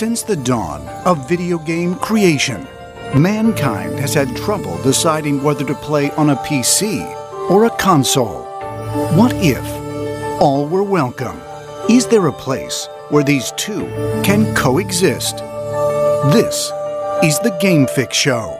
Since the dawn of video game creation, mankind has had trouble deciding whether to play on a PC or a console. What if all were welcome? Is there a place where these two can coexist? This is the GameFix Show.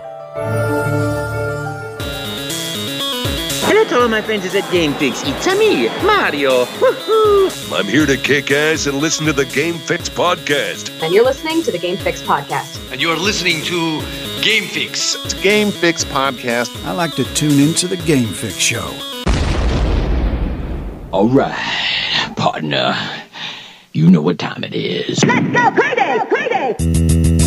Hello to all my friends at GameFix. It's me, Mario. Woohoo! I'm here to kick ass and listen to the GameFix podcast. And you're listening to the GameFix podcast. And you're listening to GameFix. It's GameFix podcast. I like to tune into the GameFix Show. All right, partner. You know what time it is. Let's go crazy! Crazy!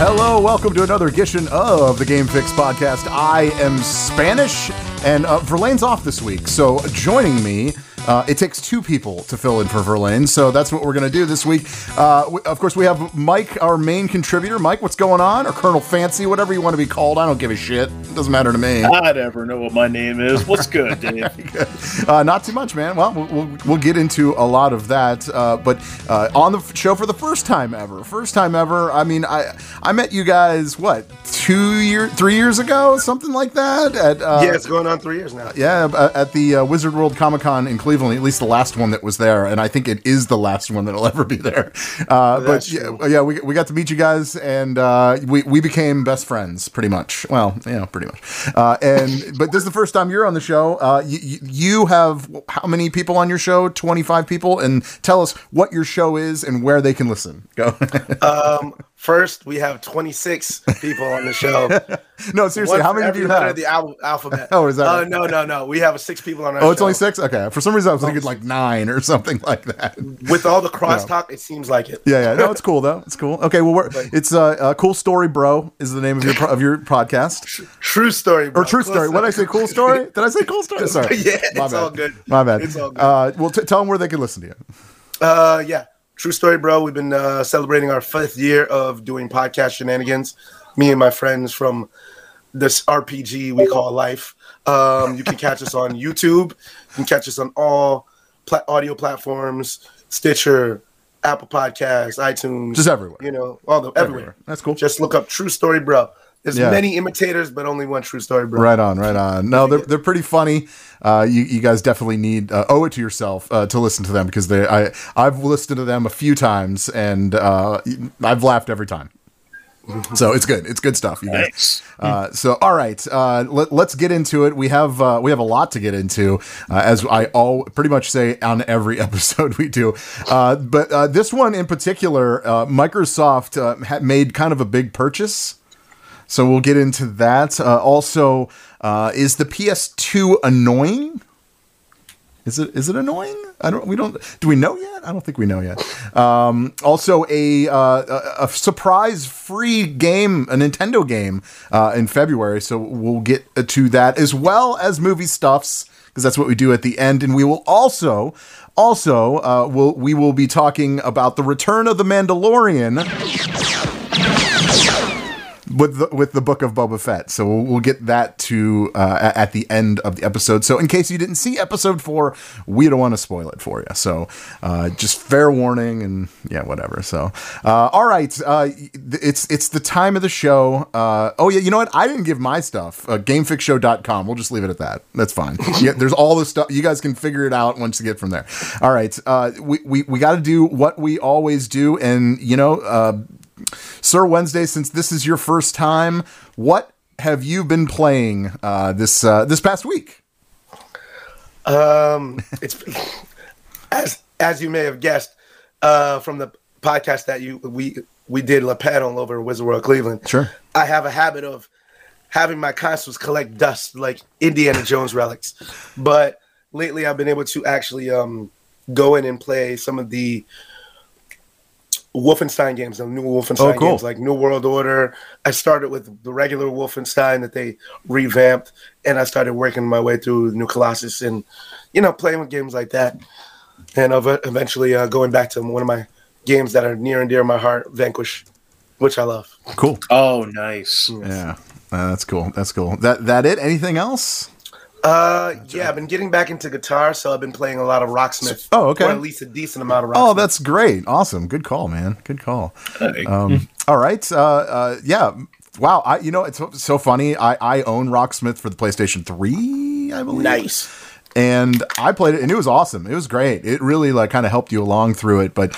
Hello, welcome to another edition of the Game Fix Podcast. I am Spanish, and Verlaine's off this week, so joining me, it takes two people to fill in for Verlaine, so that's what we're going to do this week. Of course, we have Mike, our main contributor. Mike, what's going on? Or Colonel Fancy, whatever you want to be called. I don't give a shit. It doesn't matter to me. I never know what my name is. What's good, Dave? Good. Not too much, man. Well, we'll get into a lot of that, but on the show for the first time ever. I mean, I met you guys, what, 3 years ago? Something like that? At, yeah, it's going on 3 years now. Yeah, at the Wizard World Comic Con in Cleveland, at least the last one that was there. And I think it is the last one that'll ever be there. But yeah, we got to meet you guys, and we became best friends, pretty much. Well, you know, pretty much. But this is the first time you're on the show. You have how many people on your show? 25 people? And tell us what your show is and where they can listen. Go. First, we have 26 people on the show. No, seriously, how many do you have? The alphabet. Oh, is that right? No. We have 6 people on our show. Oh, it's only 6? Okay. For some reason, I was thinking like 9 or something like that. With all the crosstalk, it seems like it. Yeah. No, it's cool, though. It's cool. Okay, well, it's Cool Story Bro is the name of your podcast. True Story Bro. Or True Story. What did I say? Cool Story? Did I say Cool Story? Sorry. Yeah, it's all good. My bad. It's all good. Well, tell them where they can listen to you. Yeah. True Story Bro, we've been celebrating our 5th year of doing podcast shenanigans. Me and my friends from this RPG we call life. You can catch us on YouTube. You can catch us on all audio platforms, Stitcher, Apple Podcasts, iTunes. Just everywhere. You know, everywhere. That's cool. Just look up True Story Bro. There's many imitators, but only one True Story Bro. Right on. No, they're pretty funny. You guys definitely need owe it to yourself to listen to them, because I've listened to them a few times, and I've laughed every time. So it's good. It's good stuff, you guys. So all right, let's get into it. We have a lot to get into, as I pretty much say on every episode we do. But this one in particular, Microsoft made kind of a big purchase. So we'll get into that. Also, is the PS2 annoying? Is it annoying? Do we know yet? I don't think we know yet. Also, a surprise free game, a Nintendo game in February. So we'll get to that, as well as movie stuffs, because that's what we do at the end. And we will also be talking about the return of the Mandalorian. With the book of Boba Fett. So we'll get that to at the end of the episode. So in case you didn't see episode 4, we don't want to spoil it for you. So just fair warning, and yeah, whatever. So all right, it's the time of the show. Oh yeah, you know what? I didn't give my stuff. GameFixShow.com. We'll just leave it at that. That's fine. Yeah, there's all this stuff. You guys can figure it out once you get from there. All right, we got to do what we always do, and you know. Sir Wednesday, since this is your first time, what have you been playing this past week? It's as you may have guessed from the podcast that we did La Panel over Wizard World Cleveland. Sure, I have a habit of having my consoles collect dust like Indiana Jones relics, but lately I've been able to actually go in and play some of the Wolfenstein games, the new Wolfenstein games, like New World Order. I started with the regular Wolfenstein that they revamped, and I started working my way through New Colossus, and you know, playing with games like that, and eventually going back to one of my games that are near and dear to my heart, Vanquish, which I love. Cool. Oh, nice. Yes. Yeah, that's cool. That's cool. That it? Anything else? Yeah, I've been getting back into guitar, so I've been playing a lot of Rocksmith. Oh, okay. Or at least a decent amount of Rocksmith. Oh, that's great. Awesome. Good call, man. Good call. All right. Yeah. Wow. You know, it's so funny. I own Rocksmith for the PlayStation 3, I believe. Nice. And I played it, and it was awesome. It was great. It really like kind of helped you along through it. But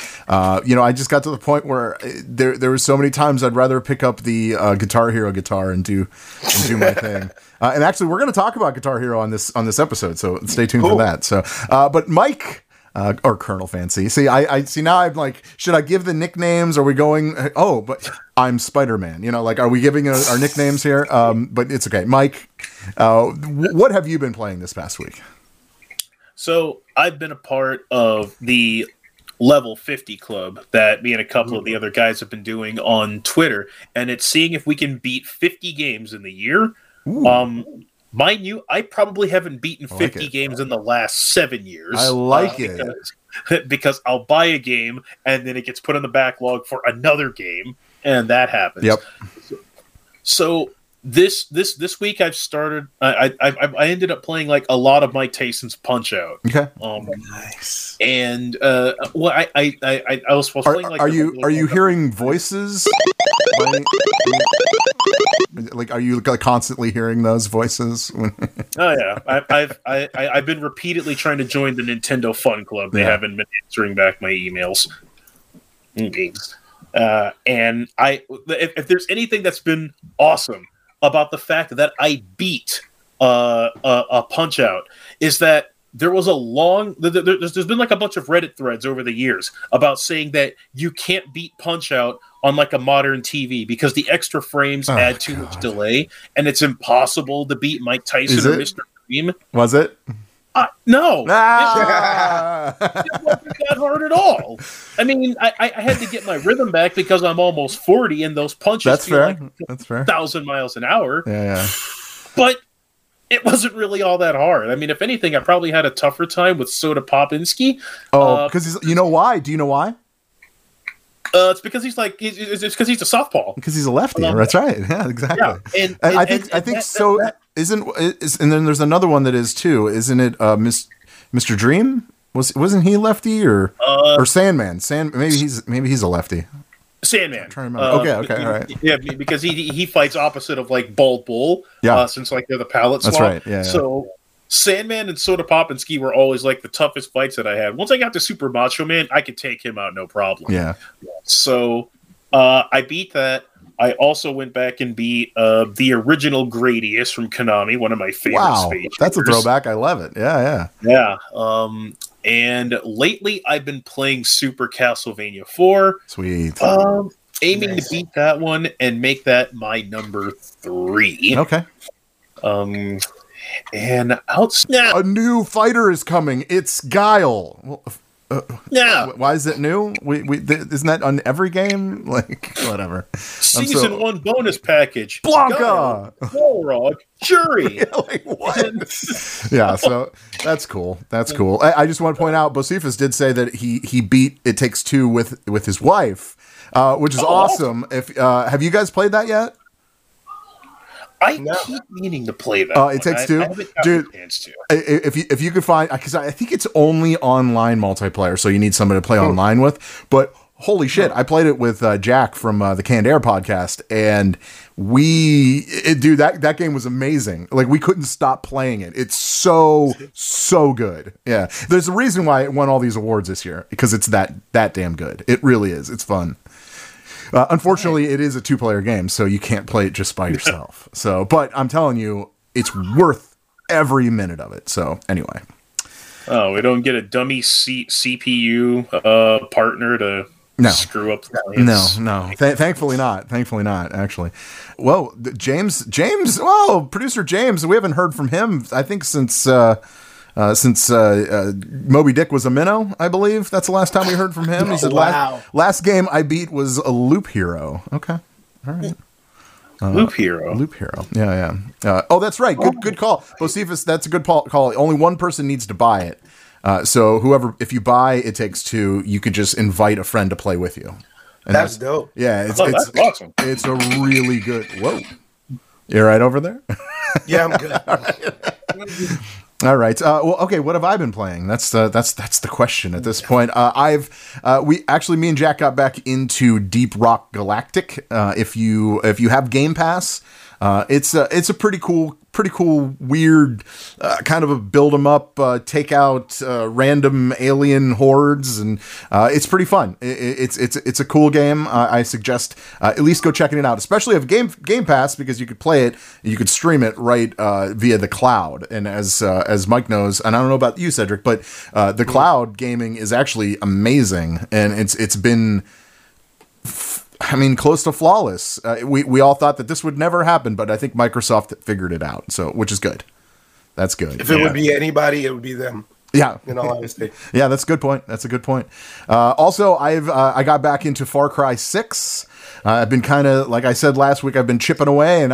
you know, I just got to the point where there were so many times I'd rather pick up the Guitar Hero guitar and do my thing. And actually, we're going to talk about Guitar Hero on this episode, so stay tuned for that. So, but Mike. Or Colonel Fancy. See, I see now. I'm like, should I give the nicknames? Are we going? Oh, but I'm Spider-Man. You know, like, are we giving our nicknames here? But it's okay. Mike, what have you been playing this past week? So I've been a part of the Level 50 Club that me and a couple of the other guys have been doing on Twitter, and it's seeing if we can beat 50 games in the year. Ooh. Mind you, I probably haven't beaten 50 games in the last 7 years. I like it. Because I'll buy a game, and then it gets put in the backlog for another game, and that happens. Yep. So this week I've started... I ended up playing like a lot of Mike Tyson's Punch-Out. Okay. Nice. And well, I was playing... Are you hearing voices? Like, are you like constantly hearing those voices? Oh yeah, I've been repeatedly trying to join the Nintendo Fun Club. They haven't been answering back my emails. And if there's anything that's been awesome about the fact that I beat a Punch-Out is that there was a long... There's been like a bunch of Reddit threads over the years about saying that you can't beat Punch-Out on like a modern TV because the extra frames add too much delay, and it's impossible to beat Mike Tyson or Mr. Dream. Was it? No. Ah! It wasn't that hard at all. I mean, I had to get my rhythm back because I'm almost 40, and those punches feel like 1,000 miles an hour. Yeah. But it wasn't really all that hard. I mean, if anything, I probably had a tougher time with Soda Popinski. Oh, because you know why? Do you know why? It's because he's a softball. Because he's a lefty. That's right. Yeah, exactly. Yeah. And and then there's another one that is too, isn't it? Mr. Dream wasn't he lefty or Sandman? Maybe he's a lefty. Sandman. I'm trying to remember. Okay, all right. Yeah, because he fights opposite of like Bald Bull. Yeah. Since like they're the palette swap. That's right. Yeah. So. Yeah. Sandman and Soda Popinski were always like the toughest fights that I had. Once I got to Super Macho Man, I could take him out no problem. Yeah. So I beat that. I also went back and beat the original Gradius from Konami, one of my favorite space. That's a throwback. I love it. Yeah, yeah. Yeah. And lately I've been playing Super Castlevania 4. Sweet. Aiming to beat that one and make that my number 3. Okay. And snap. A new fighter is coming. It's Guile. Well, why is it new? Isn't that on every game? Like, whatever. Season 1 bonus package. Blanca, Balrog, Jury. Yeah, like, what? Yeah, so that's cool. That's cool. I just want to point out, Bocephus did say that he beat It Takes Two with his wife, which is awesome. If have you guys played that yet? I keep meaning to play that. It Takes Two, dude. If you could find, because I think it's only online multiplayer, so you need somebody to play online with. But holy shit, I played it with Jack from the Canned Air podcast, and that game was amazing. Like, we couldn't stop playing it. It's so good. Yeah, there's a reason why it won all these awards this year, because it's that damn good. It really is. It's fun. Unfortunately, it is a 2-player game, so you can't play it just by yourself. So, but I'm telling you, it's worth every minute of it. So, anyway. Oh, we don't get a dummy CPU partner to screw up the plans. No. Thankfully not. Thankfully not, actually. Well, producer James, we haven't heard from him, I think, since Moby Dick was a minnow, I believe. That's the last time we heard from him. He said, last game I beat was a Loop Hero. Okay. All right. Loop Hero. Yeah. That's right. Good call. Bocephus, that's a good call. Only one person needs to buy it. So whoever, if you buy It Takes Two, you could just invite a friend to play with you. And that's dope. Yeah, that's awesome. It's a really good. Whoa, you're right over there. Yeah, I'm good. All right. All right. Well, okay. What have I been playing? That's the question at this point. Me and Jack got back into Deep Rock Galactic. If you have Game Pass, it's a pretty cool, weird, kind of a build 'em up, take out random alien hordes, and it's pretty fun. It's a cool game. I suggest at least go checking it out, especially if Game Pass, because you could play it, you could stream it right via the cloud. And as Mike knows, and I don't know about you, Cedric, but the cloud gaming is actually amazing, and it's been. Close to flawless. We all thought that this would never happen, but I think Microsoft figured it out, so which is good. That's good. If it would be anybody, it would be them. Yeah. In all honesty. Yeah, that's a good point. Also, I got back into Far Cry 6. I've been kind of, like I said last week, I've been chipping away. It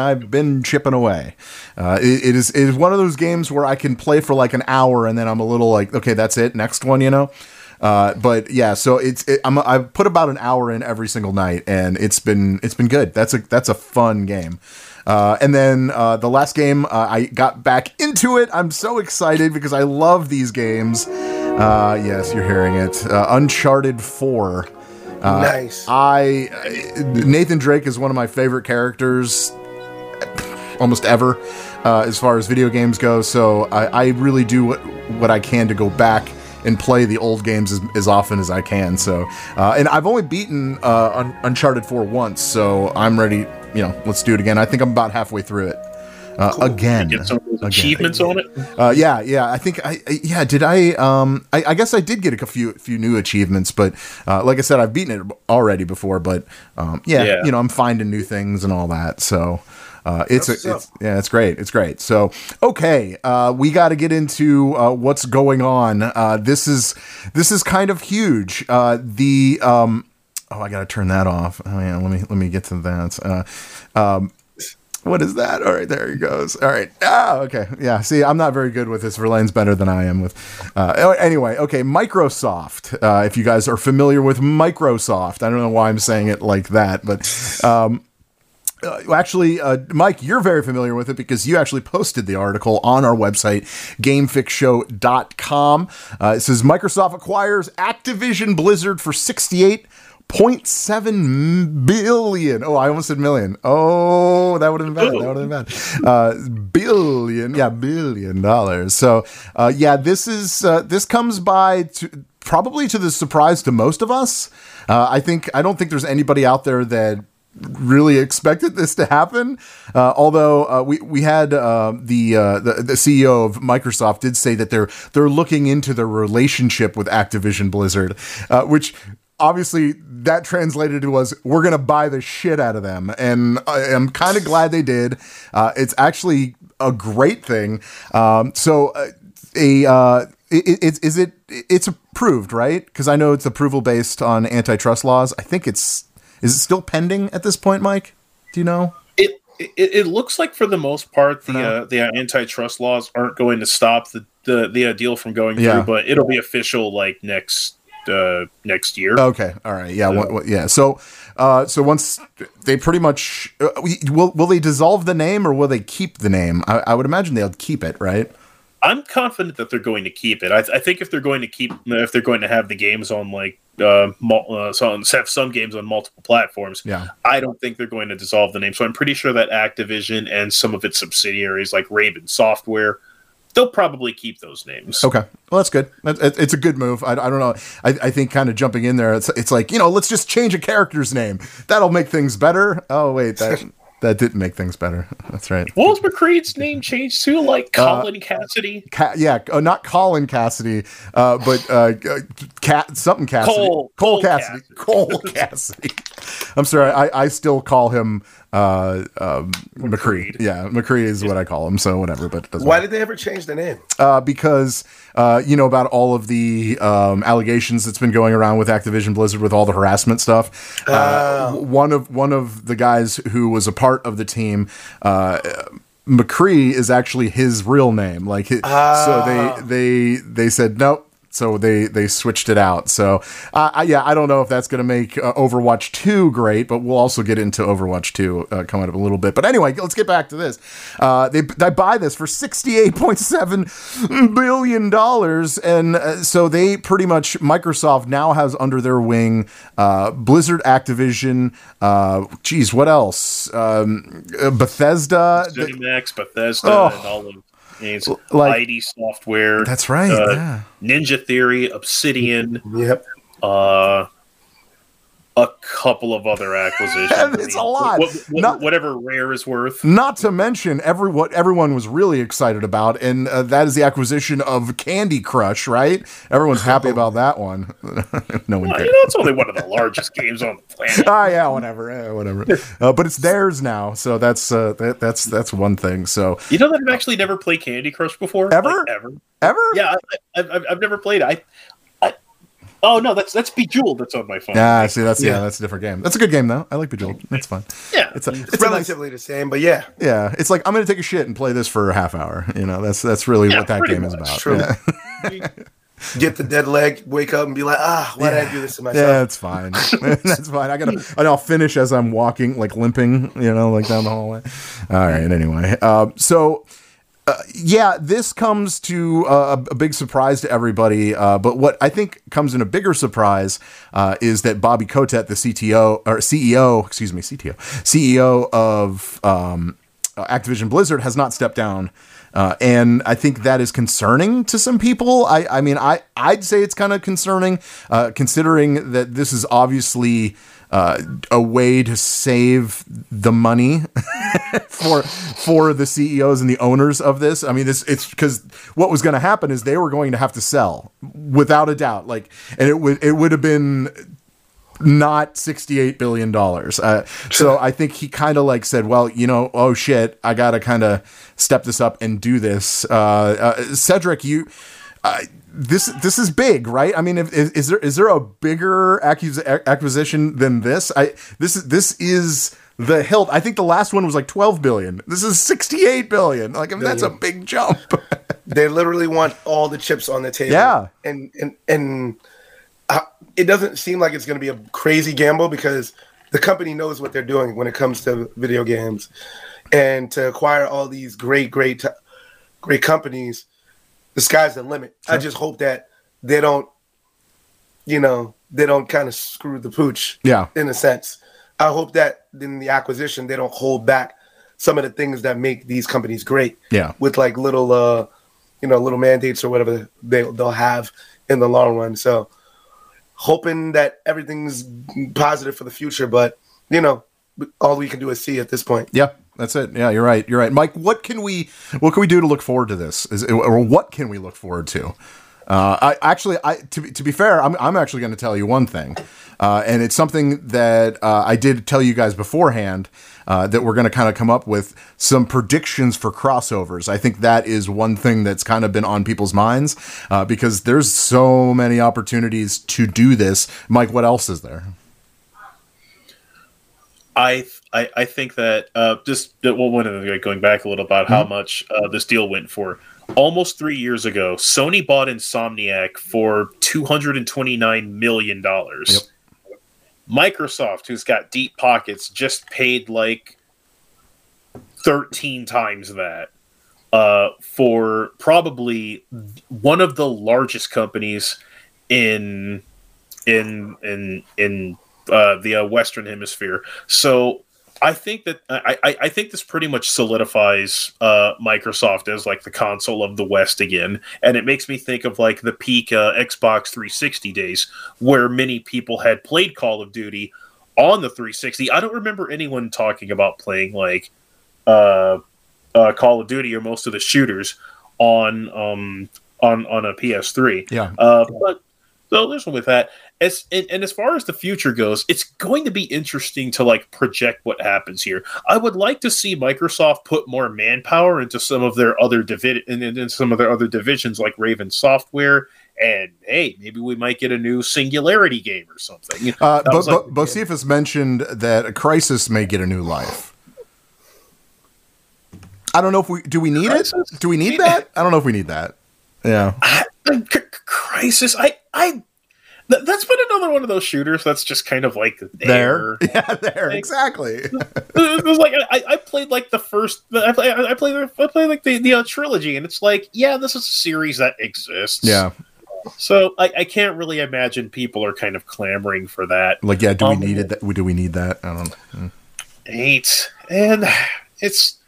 is one of those games where I can play for like an hour, and then I'm a little like, okay, that's it. Next one, you know? But yeah, so I've put about an hour in every single night, and it's been good. That's a fun game. And then, the last game, I got back into it. I'm so excited because I love these games. Yes, you're hearing it. Uncharted 4. Nice. Nathan Drake is one of my favorite characters almost ever, as far as video games go. So I really do what I can to go back and play the old games as often as I can. So, and I've only beaten Uncharted 4 once, so I'm ready. You know, let's do it again. I think I'm about halfway through it. Cool. Again, you get some achievements on it. Yeah. I think did I? I guess I did get a few new achievements, but like I said, I've beaten it already before. But you know, I'm finding new things and all that. So. It's great. So, okay. We got to get into what's going on. This is kind of huge. I got to turn that off. Oh yeah. Let me get to that. What is that? All right, there he goes. All right. Ah, okay. Yeah. See, I'm not very good with this. Verlaine's better than I am with. Anyway, okay. Microsoft. If you guys are familiar with Microsoft, I don't know why I'm saying it like that, but. Mike, you're very familiar with it because you actually posted the article on our website, GameFixShow.com. It says Microsoft acquires Activision Blizzard for $68.7 billion. Oh, I almost said million. Oh, that would have been bad. Billion. Yeah, $1 billion. So, this comes by probably to the surprise to most of us. I don't think there's anybody out there that really expected this to happen. Although we had the CEO of Microsoft did say that they're looking into their relationship with Activision Blizzard, which obviously that translated to was we're going to buy the shit out of them. And I'm kind of glad they did. It's actually a great thing. It's approved, right? 'Cause I know it's approval based on antitrust laws. I think is it still pending at this point, Mike? Do you know? It looks like for the most part the antitrust laws aren't going to stop the deal from going through, but it'll be official like next year. Okay, all right, yeah, so. Yeah. So once they pretty much will they dissolve the name or will they keep the name? I would imagine they'll keep it, right? I'm confident that they're going to keep it. I think if they're going to have the games on like. Have some games on multiple platforms. Yeah. I don't think they're going to dissolve the name, so I'm pretty sure that Activision and some of its subsidiaries, like Raven Software, they'll probably keep those names. Okay, well that's good. It's a good move. I don't know. I think kind of jumping in there, it's like let's just change a character's name. That'll make things better. Oh wait, that didn't make things better. That's right. What was McCree's name changed to? Like Colin Cassidy? Not Colin Cassidy, but something Cassidy. Cole Cassidy. Cole Cassidy. I'm sorry. I still call him McCree. Yeah, McCree is what I call him, so whatever. But it doesn't matter. Why did they ever change the name? Because, about all of the allegations that's been going around with Activision Blizzard with all the harassment stuff. One of the guys who was a part of the team, McCree is actually his real name. So they said, nope. So they switched it out. So, yeah, I don't know if that's going to make Overwatch 2 great, but we'll also get into Overwatch 2 coming up a little bit. But anyway, let's get back to this. They buy this for $68.7 billion. And so they pretty much, Microsoft now has under their wing Blizzard, Activision, geez, what else? Bethesda. ZeniMax, Bethesda, and all of them. It's like, ID Software. That's right. Yeah. Ninja Theory, Obsidian. Yep. A couple of other acquisitions. It's a lot. Whatever Rare is worth. Not to mention what everyone was really excited about, and that is the acquisition of Candy Crush, right? Everyone's happy about that one. No one cares. You know, it's only one of the largest games on the planet. Ah, yeah, whatever. But it's theirs now, so that's one thing. So you know that I've actually never played Candy Crush before? Ever? Like, ever? Yeah, I've never played it. Oh no, that's Bejeweled. That's on my phone. Ah, see, that's a different game. That's a good game though. I like Bejeweled. That's fun. Yeah, it's relatively the same, but yeah. It's like I'm going to take a shit and play this for a half hour. You know, that's really what that game is about. True. Yeah. Get the dead leg, wake up, and be like, why did I do this to myself? Yeah, it's fine. That's fine. And I'll finish as I'm walking, like limping, you know, like down the hallway. All right. Anyway, so. This comes to a big surprise to everybody. But what I think comes in a bigger surprise is that Bobby Kotick, the CEO of Activision Blizzard, has not stepped down. And I think that is concerning to some people. I'd say it's kind of concerning, considering that this is obviously a way to save the money for the CEOs and the owners of this. I mean, it's because what was going to happen is they were going to have to sell without a doubt. Like, and it would have been not $68 billion. So I think he kind of like said, well, you know, oh shit, I got to kind of step this up and do this. Cedric, this is big, right? I mean, is there a bigger acquisition than this? This is the hilt. I think the last one was like 12 billion. This is 68 billion. Like, I mean, that's a big jump. They literally want all the chips on the table. Yeah, and it doesn't seem like it's going to be a crazy gamble because the company knows what they're doing when it comes to video games, and to acquire all these great companies. The sky's the limit. Sure. I just hope that they don't kind of screw the pooch. Yeah. In a sense, I hope that in the acquisition they don't hold back some of the things that make these companies great. Yeah. With like little mandates or whatever they'll have in the long run. So hoping that everything's positive for the future, but you know, all we can do is see at this point. Yeah. That's it. Yeah, you're right. You're right, Mike. What can we do to look forward to this? What can we look forward to? To be fair, I'm actually going to tell you one thing, and it's something that I did tell you guys beforehand that we're going to kind of come up with some predictions for crossovers. I think that is one thing that's kind of been on people's minds because there's so many opportunities to do this. Mike, what else is there? I think that going back a little about how much this deal went for. Almost 3 years ago, Sony bought Insomniac for $229 million. Yep. Microsoft, who's got deep pockets, just paid like 13 times that for probably one of the largest companies in the Western Hemisphere. So I think that I think this pretty much solidifies Microsoft as like the console of the West again, and it makes me think of like the peak Xbox 360 days where many people had played Call of Duty on the 360. I don't remember anyone talking about playing like Call of Duty or most of the shooters on a PS3. Yeah, but so there's one with that. And as far as the future goes, it's going to be interesting to like project what happens here. I would like to see Microsoft put more manpower into some of their other divisions like Raven Software. And hey, maybe we might get a new Singularity game or something. But Bocephus mentioned that Crysis may get a new life. I don't know if we need Crysis? I don't know if we need that. Yeah. Crysis, that's been another one of those shooters that's just kind of like there. Yeah, there, like, exactly. It was like I played like the first. I played like the trilogy, and it's like, yeah, this is a series that exists. Yeah. So I can't really imagine people are kind of clamoring for that. Like, yeah, do we need it? Do we need that? I don't know. And it's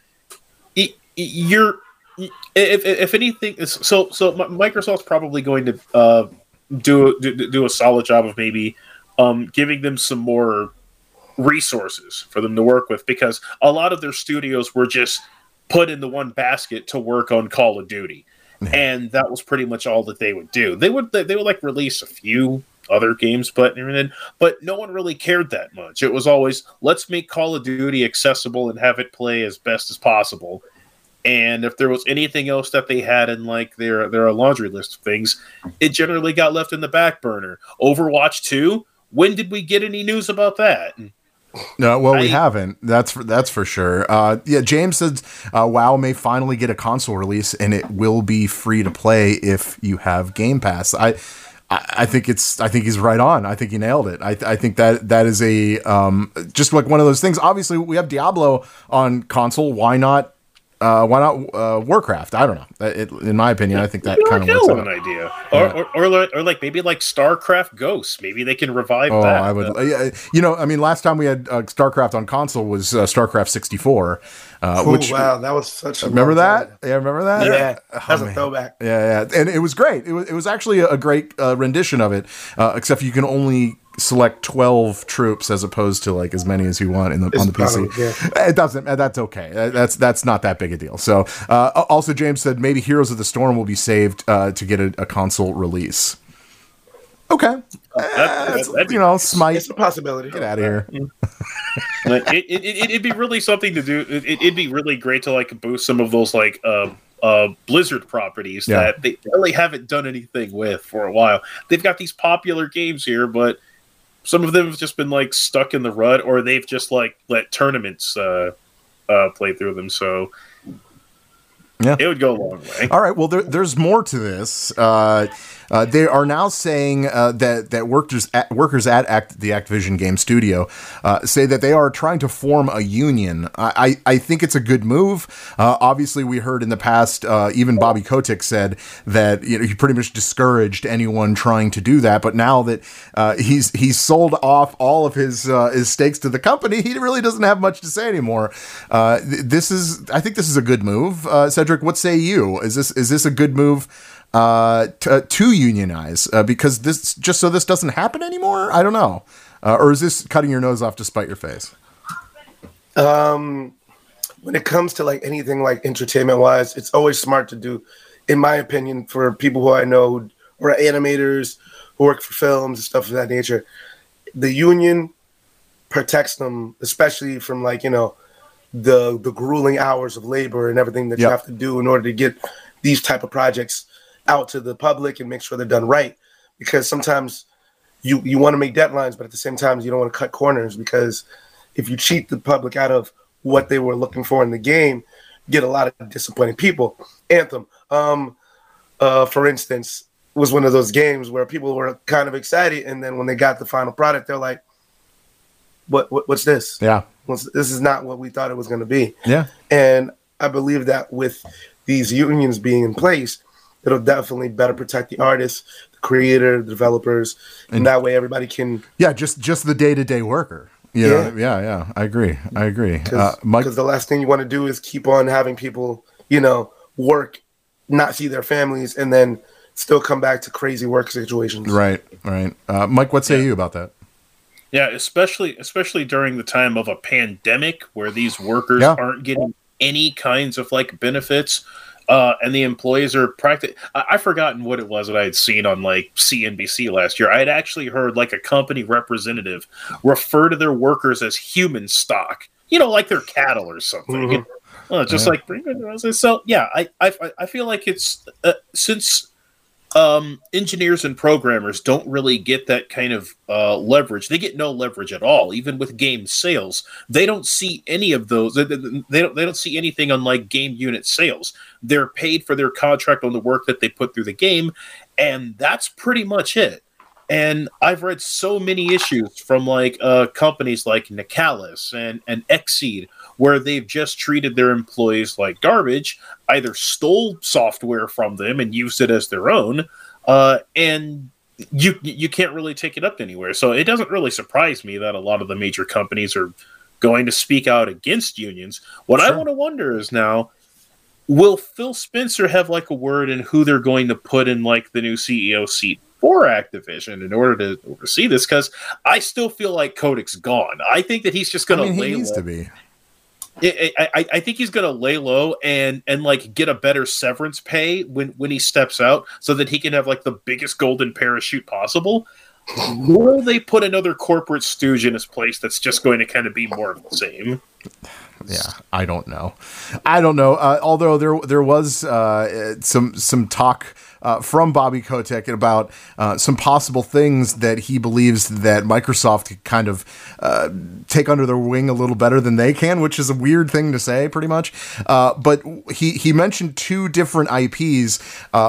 if anything is so Microsoft's probably going to do a solid job of maybe giving them some more resources for them to work with, because a lot of their studios were just put in the one basket to work on Call of Duty. Yeah. And that was pretty much all that they would do. They would like release a few other games, but no one really cared that much. It was always, let's make Call of Duty accessible and have it play as best as possible. And if there was anything else that they had in like their laundry list of things, it generally got left in the back burner. Overwatch 2, when did we get any news about that? No, well, we haven't. That's for sure. Yeah, James says WoW may finally get a console release, and it will be free to play if you have Game Pass. I think he's right on. I think he nailed it. I think that is a just like one of those things. Obviously, we have Diablo on console. Why not? Warcraft? I don't know. In my opinion, I think that kind of works out. An idea, yeah. or like maybe like StarCraft Ghosts. Maybe they can revive that. I would. Yeah, you know, I mean, last time we had StarCraft on console was StarCraft 64. Which, wow, that was such. Remember that? Yeah, remember that? Yeah, that's a throwback. Yeah, and it was great. It was actually a great rendition of it. Except you can only select 12 troops as opposed to like as many as you want on the PC. Yeah. It doesn't. That's okay. That's not that big a deal. So also James said maybe Heroes of the Storm will be saved to get a console release. Okay, you know, Smite. It's a possibility. Get out of here. It'd be really something to do. It'd be really great to like boost some of those like Blizzard properties that they really haven't done anything with for a while. They've got these popular games here, but some of them have just been like stuck in the rut, or they've just like let tournaments play through them. So yeah, it would go a long way. All right. Well, there's more to this. They are now saying that workers at the Activision game studio say that they are trying to form a union. I think it's a good move. Obviously, we heard in the past, even Bobby Kotick said that, you know, he pretty much discouraged anyone trying to do that. But now that he's sold off all of his stakes to the company, he really doesn't have much to say anymore. I think this is a good move. Cedric, what say you? Is this a good move? To unionize because this just so this doesn't happen anymore. I don't know, or is this cutting your nose off to spite your face? When it comes to like anything like entertainment wise, it's always smart to do, in my opinion, for people who I know who are animators who work for films and stuff of that nature. The union protects them, especially from like, you know, the grueling hours of labor and everything that you have to do in order to get these type of projects out to the public and make sure they're done right, because sometimes you want to make deadlines, but at the same time you don't want to cut corners, because if you cheat the public out of what they were looking for in the game, you get a lot of disappointed people. Anthem, for instance, was one of those games where people were kind of excited, and then when they got the final product, they're like, what's this? Yeah, this is not what we thought it was going to be. Yeah, and I believe that with these unions being in place, it'll definitely better protect the artists, the creator, the developers, and that way everybody can... Yeah, just the day-to-day worker. You know? Yeah. I agree. Because the last thing you want to do is keep on having people, you know, work, not see their families, and then still come back to crazy work situations. Right. Mike, what say you about that? Yeah, especially during the time of a pandemic where these workers aren't getting any kinds of, like, benefits... and the employees are I've forgotten what it was that I had seen on like CNBC last year. I had actually heard like a company representative refer to their workers as human stock, you know, like they're cattle or something. Mm-hmm. I feel like it's since engineers and programmers don't really get that kind of leverage. They get no leverage at all, even with game sales. They don't see any of those. They don't see anything on like game unit sales. They're paid for their contract on the work that they put through the game, And that's pretty much it. And I've read so many issues from like companies like Nicalis and Xseed, where they've just treated their employees like garbage, either stole software from them and used it as their own, and you can't really take it up anywhere. So it doesn't really surprise me that a lot of the major companies are going to speak out against unions. What I want to wonder is now, will Phil Spencer have like a word in who they're going to put in like the new CEO seat for Activision in order to oversee this? Because I still feel like Kotick's gone. I think that he's just going to lay low. He needs to be. I think he's going to lay low and like get a better severance pay when he steps out, so that he can have like the biggest golden parachute possible. Will they put another corporate stooge in his place that's just going to kind of be more of the same? Yeah, I don't know. Although there was some talk from Bobby Kotick about some possible things that he believes that Microsoft could kind of take under their wing a little better than they can, which is a weird thing to say, pretty much. But he mentioned two different IPs,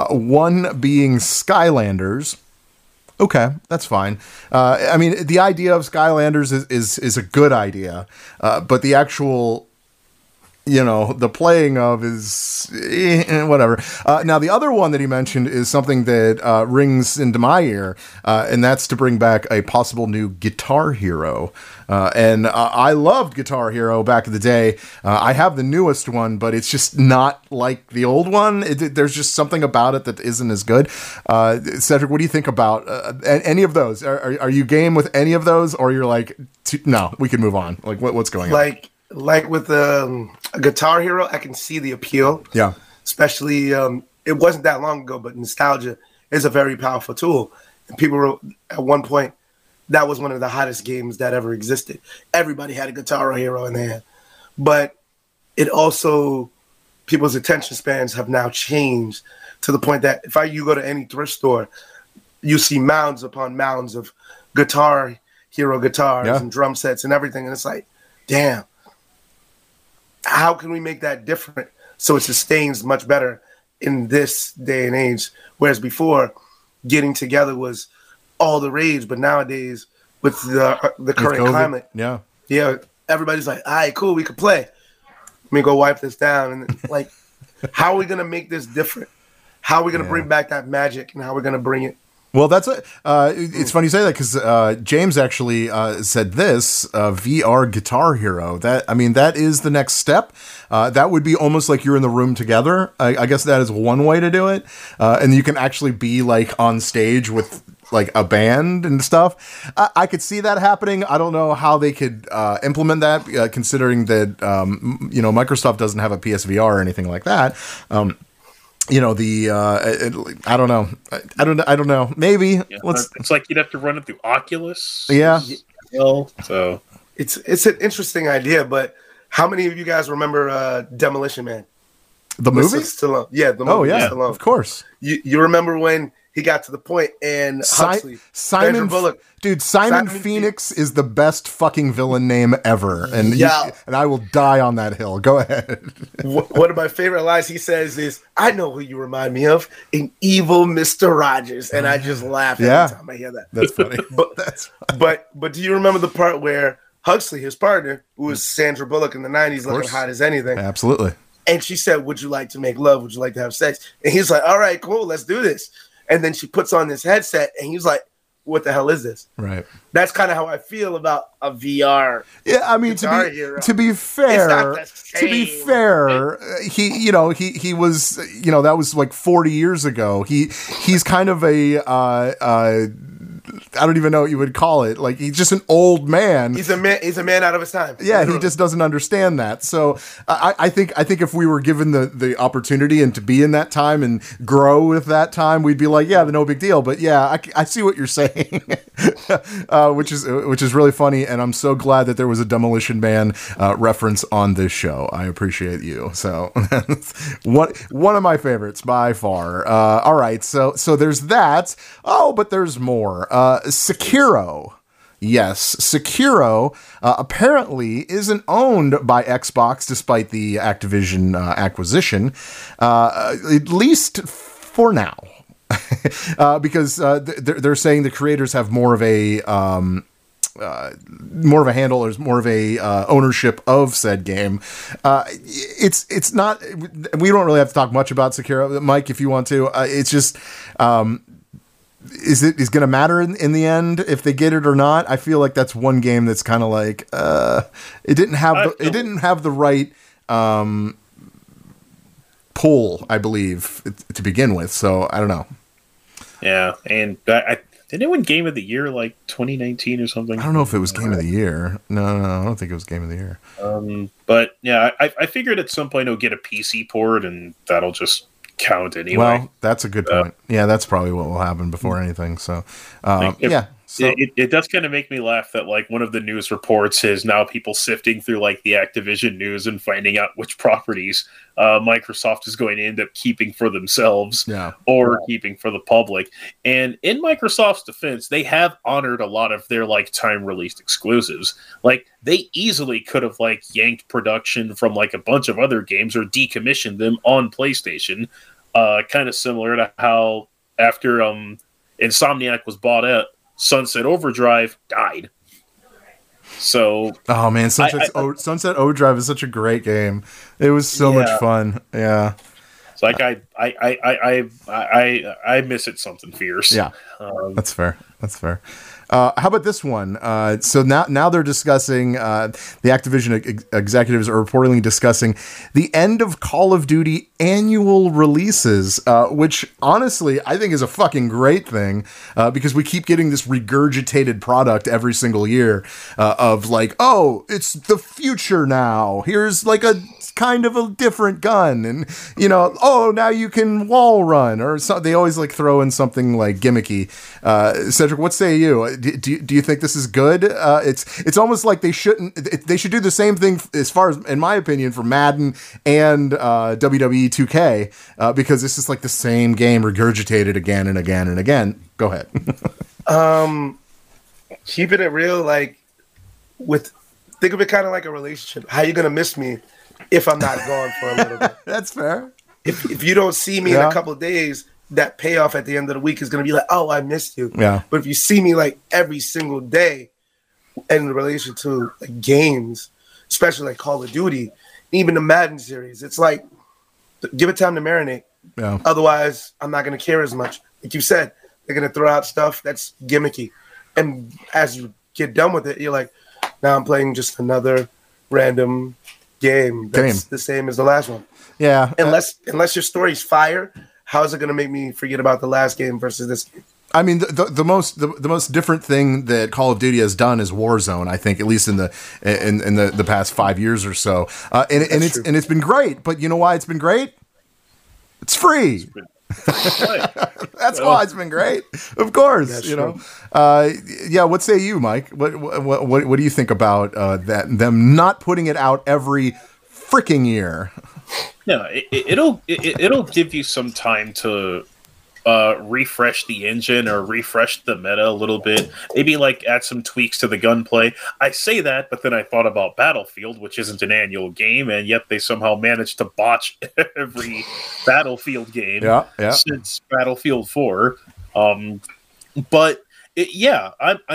one being Skylanders. Okay, that's fine. I mean, the idea of Skylanders is a good idea, but the actual, the playing of is whatever. Now, the other one that he mentioned is something that rings into my ear, and that's to bring back a possible new Guitar Hero. I loved Guitar Hero back in the day. I have the newest one, but it's just not like the old one. There's just something about it that isn't as good. Cedric, what do you think about any of those? Are you game with any of those, or you're like, no, we can move on? Like, what's going on? Like with a Guitar Hero, I can see the appeal. Yeah. Especially, it wasn't that long ago, but nostalgia is a very powerful tool. And people were, at one point, that was one of the hottest games that ever existed. Everybody had a Guitar Hero in their hand. But it also, people's attention spans have now changed to the point that if you go to any thrift store, you see mounds upon mounds of Guitar Hero guitars and drum sets and everything. And it's like, damn, how can we make that different so it sustains much better in this day and age? Whereas before, getting together was all the rage, but nowadays with the current climate, everybody's like, all right, cool, we could play. Let me go wipe this down. And like, how are we gonna make this different? How are we gonna bring back that magic, and how are we gonna bring it? Well, that's it. It's funny you say that, because James actually said this VR Guitar Hero. That is the next step. That would be almost like you're in the room together. I guess that is one way to do it, and you can actually be like on stage with like a band and stuff. I could see that happening. I don't know how they could implement that, considering that Microsoft doesn't have a PSVR or anything like that. I don't know. Maybe it's like you'd have to run it through Oculus. Yeah. So it's an interesting idea, but how many of you guys remember Demolition Man? The movie? Stallone. Yeah, the movie. Oh yeah, Stallone. Of course. You remember when he got to the point, and Huxley, Simon Bullock. Dude, Simon Phoenix is the best fucking villain name ever, and and I will die on that hill. Go ahead. One of my favorite lines he says is, "I know who you remind me of, an evil Mr. Rogers," and I just laugh every time I hear that. That's funny. But do you remember the part where Huxley, his partner, who was Sandra Bullock in the '90s, looking hot as anything, absolutely, and she said, "Would you like to make love? Would you like to have sex?" And he's like, "All right, cool, let's do this." And then she puts on this headset, and he's like, "What the hell is this?" Right. That's kind of how I feel about a VR. Yeah, I mean, to be fair, he was, that was like 40 years ago. He's kind of a I don't even know what you would call it. Like, he's just an old man. He's a man out of his time. Yeah, literally. He just doesn't understand that. So I think if we were given the opportunity and to be in that time and grow with that time, we'd be like, yeah, no big deal. But yeah, I see what you're saying, which is really funny. And I'm so glad that there was a Demolition Man reference on this show. I appreciate you. So one of my favorites by far. All right, so there's that. Oh, but there's more. Sekiro. Yes, Sekiro apparently isn't owned by Xbox despite the Activision acquisition, at least for now. because they're saying the creators have more of a handle, or more of a ownership of said game. It's not. We don't really have to talk much about Sekiro, Mike, if you want to. It's just. Is going to matter in the end if they get it or not? I feel like that's one game that's kind of like it didn't have the right pull, I believe, to begin with. So I don't know. Yeah, and didn't it win Game of the Year like 2019 or something? I don't know if it was Game of the Year. No, I don't think it was Game of the Year. But yeah, I figured at some point it'll get a PC port, and that'll just count anyway. Well, that's a good point. Yeah, that's probably what will happen before anything. So, it does kind of make me laugh that like one of the news reports is now people sifting through like the Activision news and finding out which properties Microsoft is going to end up keeping for themselves or keeping for the public. And in Microsoft's defense, they have honored a lot of their like time released exclusives. Like they easily could have like yanked production from like a bunch of other games or decommissioned them on PlayStation. Kind of similar to how after Insomniac was bought out, Sunset Overdrive died. So, oh man, Sunset Overdrive is such a great game. It was so much fun. Yeah, it's like I miss it something fierce. Yeah, that's fair. That's fair. How about this one? So now they're discussing, the Activision executives are reportedly discussing the end of Call of Duty annual releases, which honestly I think is a fucking great thing, because we keep getting this regurgitated product every single year of like, oh, it's the future now. Here's like a kind of a different gun, and you know, oh, now you can wall run, or so, they always like throw in something like gimmicky. Cedric, what say you? Do you think this is good? It's almost like they shouldn't. They should do the same thing, as far as, in my opinion, for Madden and WWE 2K, because this is like the same game regurgitated again and again and again. Go ahead. Keeping it real, like think of it kind of like a relationship. How you gonna miss me if I'm not gone for a little bit? That's fair. If you don't see me in a couple of days, that payoff at the end of the week is going to be like, oh, I missed you. Yeah. But if you see me like every single day in relation to like games, especially like Call of Duty, even the Madden series, it's like, give it time to marinate. Yeah. Otherwise, I'm not going to care as much. Like you said, they're going to throw out stuff that's gimmicky. And as you get done with it, you're like, now I'm playing just another random game that's the same as the last one. Yeah. Unless your story's fire, how is it going to make me forget about the last game versus this game? I mean, the most different thing that Call of Duty has done is Warzone, I think, at least in the past 5 years or so, and it's been great. But you know why it's been great? It's free. That's why it's been great. Of course, that's you know. Yeah. What say you, Mike? What do you think about them not putting it out every freaking year? Yeah, it'll give you some time to refresh the engine or refresh the meta a little bit. Maybe like add some tweaks to the gunplay. I say that, but then I thought about Battlefield, which isn't an annual game, and yet they somehow managed to botch every Battlefield game since Battlefield 4. But I'm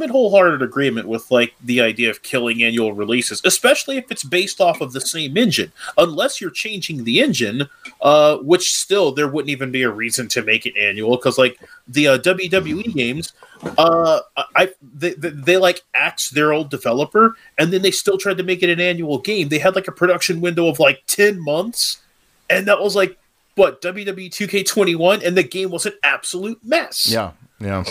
in wholehearted agreement with like the idea of killing annual releases, especially if it's based off of the same engine. Unless you're changing the engine, which still there wouldn't even be a reason to make it annual, because like the WWE games, they like axed their old developer, and then they still tried to make it an annual game. They had like a production window of like 10 months, and that was like what WWE 2K21, and the game was an absolute mess. Yeah, yeah.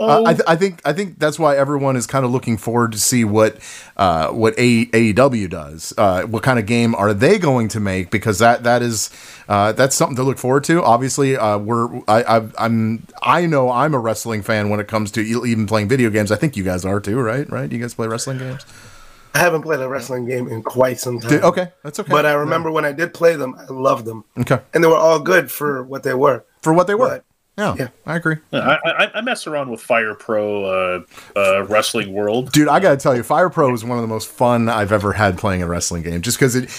I think that's why everyone is kind of looking forward to see what AEW does. What kind of game are they going to make? Because that's something to look forward to. Obviously, I know I'm a wrestling fan when it comes to even playing video games. I think you guys are too, right? Right? You guys play wrestling games? I haven't played a wrestling game in quite some time. Okay, that's okay. But I remember when I did play them, I loved them. Okay, and they were all good for what they were. But Yeah, yeah. I agree. I mess around with Fire Pro Wrestling World. Dude, I got to tell you, Fire Pro is one of the most fun I've ever had playing a wrestling game, just because it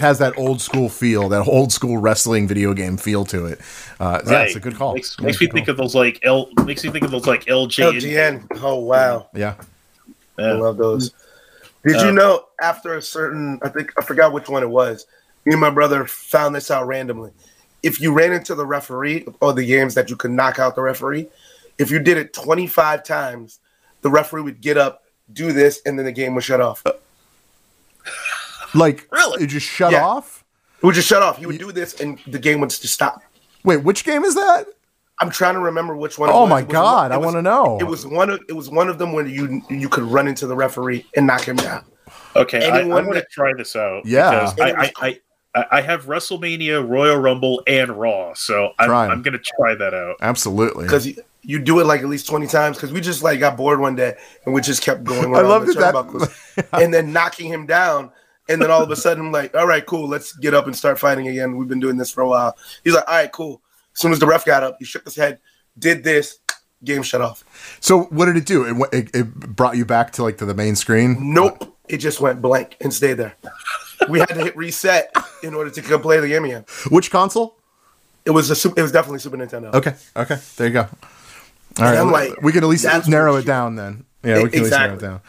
has that old school feel, that old school wrestling video game feel to it. Right. Yeah, it's a good call. Makes me think of those like LJN. Oh, wow. Yeah. I love those. Did you know after a certain, I forgot which one it was, me and my brother found this out randomly. If you ran into the referee or the games that you could knock out the referee, if you did it 25 times, the referee would get up, do this, and then the game would shut off. Like, really? It just shut off? It would just shut off. He would do this, and the game would just stop. Wait, which game is that? I'm trying to remember which one. Oh my God, I want to know. It was one of them where you could run into the referee and knock him down. Okay, I'm going to try this out. Yeah, because I have WrestleMania, Royal Rumble, and Raw, so I'm going to try that out. Absolutely, because you do it like at least 20 times. Because we just like got bored one day and we just kept going. I love that, and then knocking him down. And then all of a sudden, I'm like, all right, cool, let's get up and start fighting again. We've been doing this for a while. He's like, all right, cool. As soon as the ref got up, he shook his head, did this, game shut off. So what did it do? It brought you back to like to the main screen? Nope. It just went blank and stayed there. We had to hit reset in order to go play the game again. Which console? It was definitely Super Nintendo. Okay. There you go. All right. I'm like, we can at least narrow it down then. Yeah, we can at least narrow it down.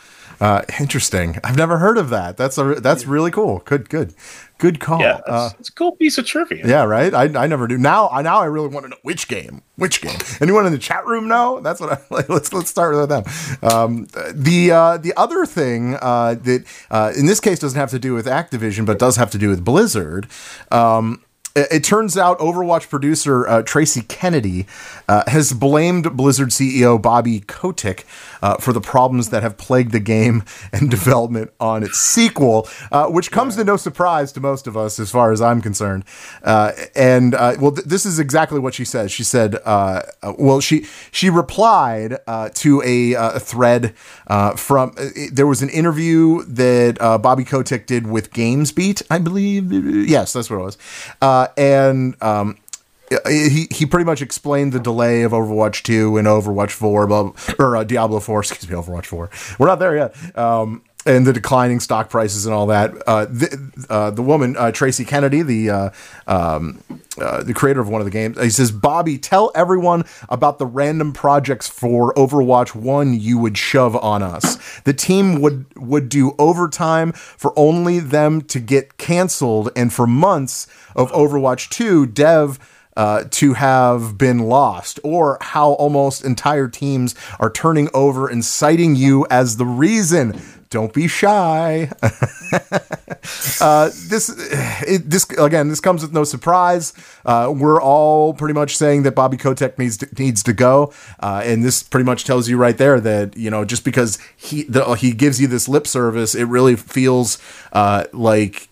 Interesting. I've never heard of that. That's really cool. Good call. Yeah, it's a cool piece of trivia. Yeah, right. I never do. Now I really want to know which game. Anyone in the chat room know? That's what I like. Let's start with them. The other thing that in this case doesn't have to do with Activision, but does have to do with Blizzard. It turns out Overwatch producer Tracy Kennedy has blamed Blizzard CEO Bobby Kotick for the problems that have plagued the game and development on its sequel, which comes to no surprise to most of us as far as I'm concerned. This is exactly what she said. She said, she replied to a thread from there was an interview that Bobby Kotick did with GamesBeat, I believe. Yes, that's what it was. He pretty much explained the delay of Overwatch 2 and Overwatch 4, Diablo 4, excuse me, Overwatch 4. We're not there yet. And the declining stock prices and all that. The woman, Tracy Kennedy, the creator of one of the games, he says, Bobby, tell everyone about the random projects for Overwatch 1 you would shove on us. The team would do overtime for only them to get canceled, and for months of Overwatch 2, dev to have been lost, or how almost entire teams are turning over and citing you as the reason. Don't be shy. This comes with no surprise. We're all pretty much saying that Bobby Kotick needs to go, and this pretty much tells you right there that just because he gives you this lip service, it really feels like